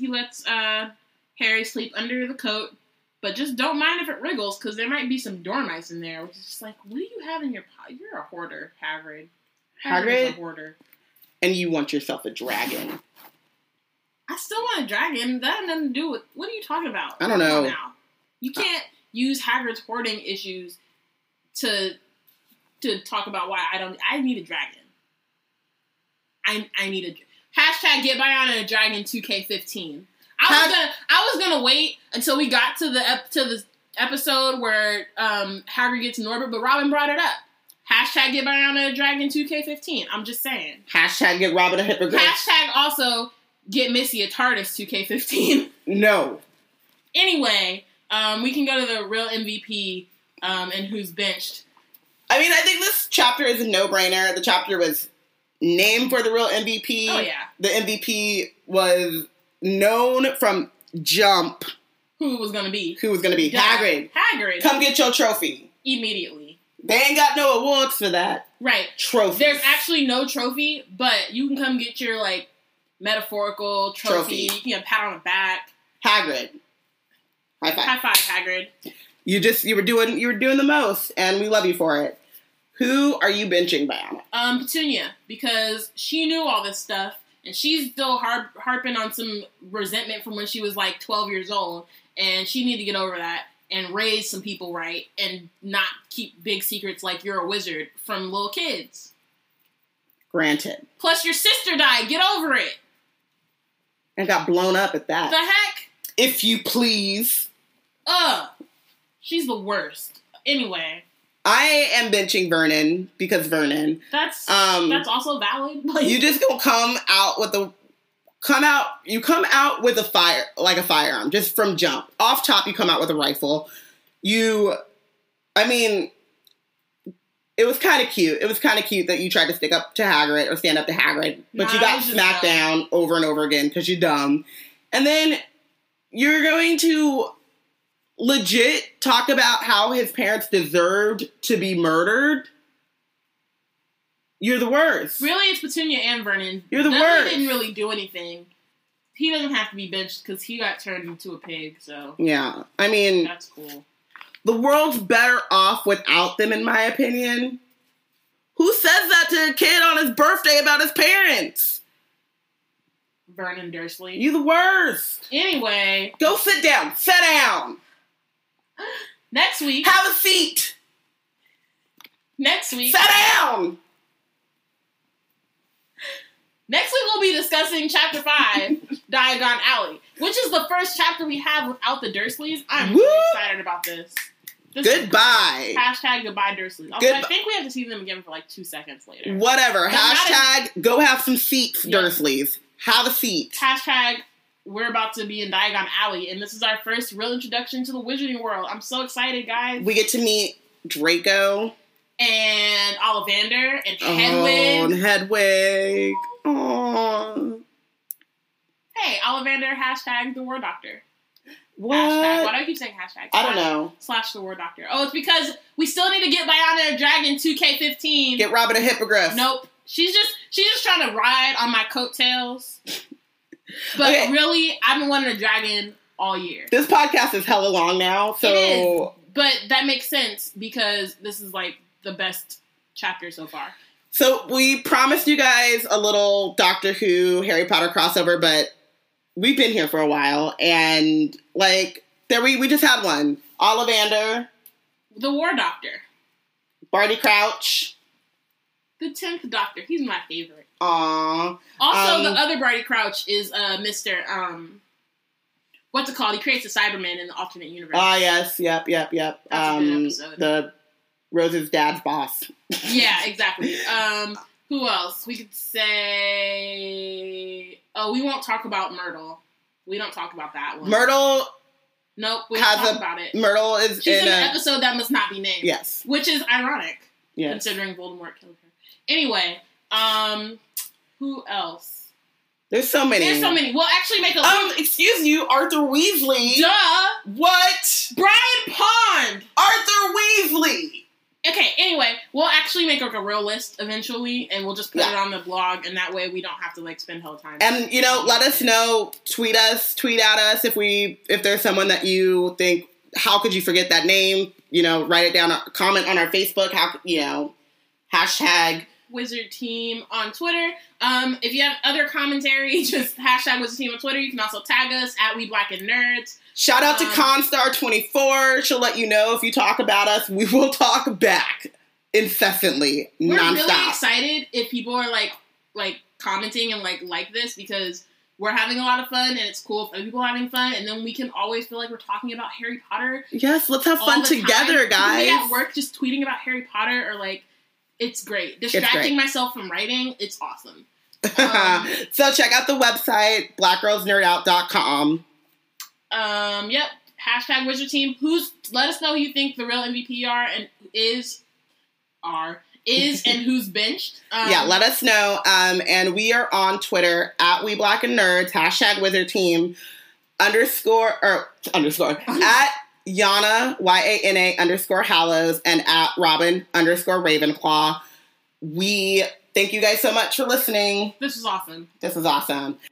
Harry sleep under the coat. But just don't mind if it wriggles, because there might be some dormice in there. Which is just like, what do you have in your pot? You're a hoarder, Hagrid. Hagrid is a hoarder. And you want yourself a dragon. I still want a dragon. That has nothing to do with... What are you talking about? I don't know. Now? You can't use Hagrid's hoarding issues to talk about why I don't... I need a dragon. I need a... Hashtag get by on a dragon 2K15. I was gonna wait until we got to the episode where Hagrid gets Norbert, but Robin brought it up. Hashtag get by on a dragon 2K15. I'm just saying. Hashtag get Robin a hippogriff. Hashtag also... Get Missy a TARDIS 2K15. No. Anyway, we can go to the real MVP and who's benched. I mean, I think this chapter is a no-brainer. The chapter was named for the real MVP. Oh, yeah. The MVP was known from jump. Who was going to be. Yeah. Hagrid. Come get your trophy. Immediately. They ain't got no awards for that. Right. Trophy. There's actually no trophy, but you can come get your, like, metaphorical trophy. You know, pat on the back. Hagrid. High five. High five, Hagrid. You were doing the most, and we love you for it. Who are you benching, Biana? Petunia, because she knew all this stuff, And she's still harping on some resentment from when she was like 12 years old. And she needs to get over that and raise some people right and not keep big secrets like you're a wizard from little kids. Granted. Plus your sister died. Get over it. And got blown up at that. The heck? If you please. She's the worst. Anyway. I am benching Vernon because Vernon. That's also valid. You just gonna come out with a firearm, just from jump. Off top, you come out with a rifle. It was kind of cute. It was kind of cute that you tried to stand up to Hagrid, but you got smacked down over and over again because you're dumb. And then you're going to legit talk about how his parents deserved to be murdered. You're the worst. Really, it's Petunia and Vernon. You're the worst. Dudley didn't really do anything. He doesn't have to be benched because he got turned into a pig, so. Yeah, that's cool. The world's better off without them, in my opinion. Who says that to a kid on his birthday about his parents? Vernon Dursley. You the worst. Anyway. Go sit down. Sit down. Next week. Have a seat. Next week. Sit down. Next week we'll be discussing Chapter 5, Diagon Alley, which is the first chapter we have without the Dursleys. I'm really excited about this. Goodbye. Hashtag goodbye Dursleys. Also, I think we have to see them again for like 2 seconds later. Whatever. Hashtag go have some seats, yeah. Dursleys. Have a seat. Hashtag we're about to be in Diagon Alley, and this is our first real introduction to the wizarding world. I'm so excited, guys. We get to meet Draco. And Ollivander and Hedwig. Oh, and Hedwig. Aww. Hey, Ollivander, hashtag the War Doctor. What? Hashtag, why do I keep saying hashtag? I don't know. / the War Doctor. Oh, it's because we still need to get Biana a Dragon 2K15. Get Robin a Hippogriff. Nope. She's just trying to ride on my coattails. But okay. Really, I've been wanting a dragon all year. This podcast is hella long now, so. It is, but that makes sense because this is like the best chapter so far. So we promised you guys a little Doctor Who, Harry Potter crossover, but we've been here for a while, and like there we just had one. Ollivander, the War Doctor, Barty Crouch, the 10th Doctor. He's my favorite. Aww. Also, the other Barty Crouch is Mr. What's it called? He creates a Cyberman in the alternate universe. Ah, yes, yep. That's a good episode. Rose's dad's boss. Yeah, exactly. Who else? We could say... Oh, we won't talk about Myrtle. We don't talk about that one. Myrtle... Nope, we don't talk about it. Myrtle is She's in an episode that must not be named. Yes. Which is ironic, considering Voldemort killed her. Anyway, who else? There's so many. We'll actually make a... excuse you, Arthur Weasley. Duh. What? Brian Pond. Arthur Weasley. Okay, anyway, we'll actually make, like, a real list eventually, and we'll just put it on the blog, and that way we don't have to, like, spend whole time. And, let us know, tweet at us if there's someone that you think, how could you forget that name? Write it down, comment on our Facebook, hashtag Wizard Team on Twitter. If you have other commentary, just hashtag Wizard Team on Twitter. You can also tag us at weblackandnerds. Shout out to Constar24. She'll let you know if you talk about us. We will talk back incessantly, we're nonstop. We're really excited if people are like commenting and like this because we're having a lot of fun and it's cool if other people are having fun and then we can always feel like we're talking about Harry Potter. Yes, let's have fun together, guys. At work, just tweeting about Harry Potter or it's great. Distracting myself from writing, it's awesome. So check out the website, blackgirlsnerdout.com. Yep. Hashtag Wizard Team. Let us know who you think the real MVP is and who's benched. Let us know. And we are on Twitter at WeBlackandNerds, hashtag Wizard Team, underscore, at Yana, YANA _Hallows, and at Robin _Ravenclaw. We thank you guys so much for listening. This is awesome.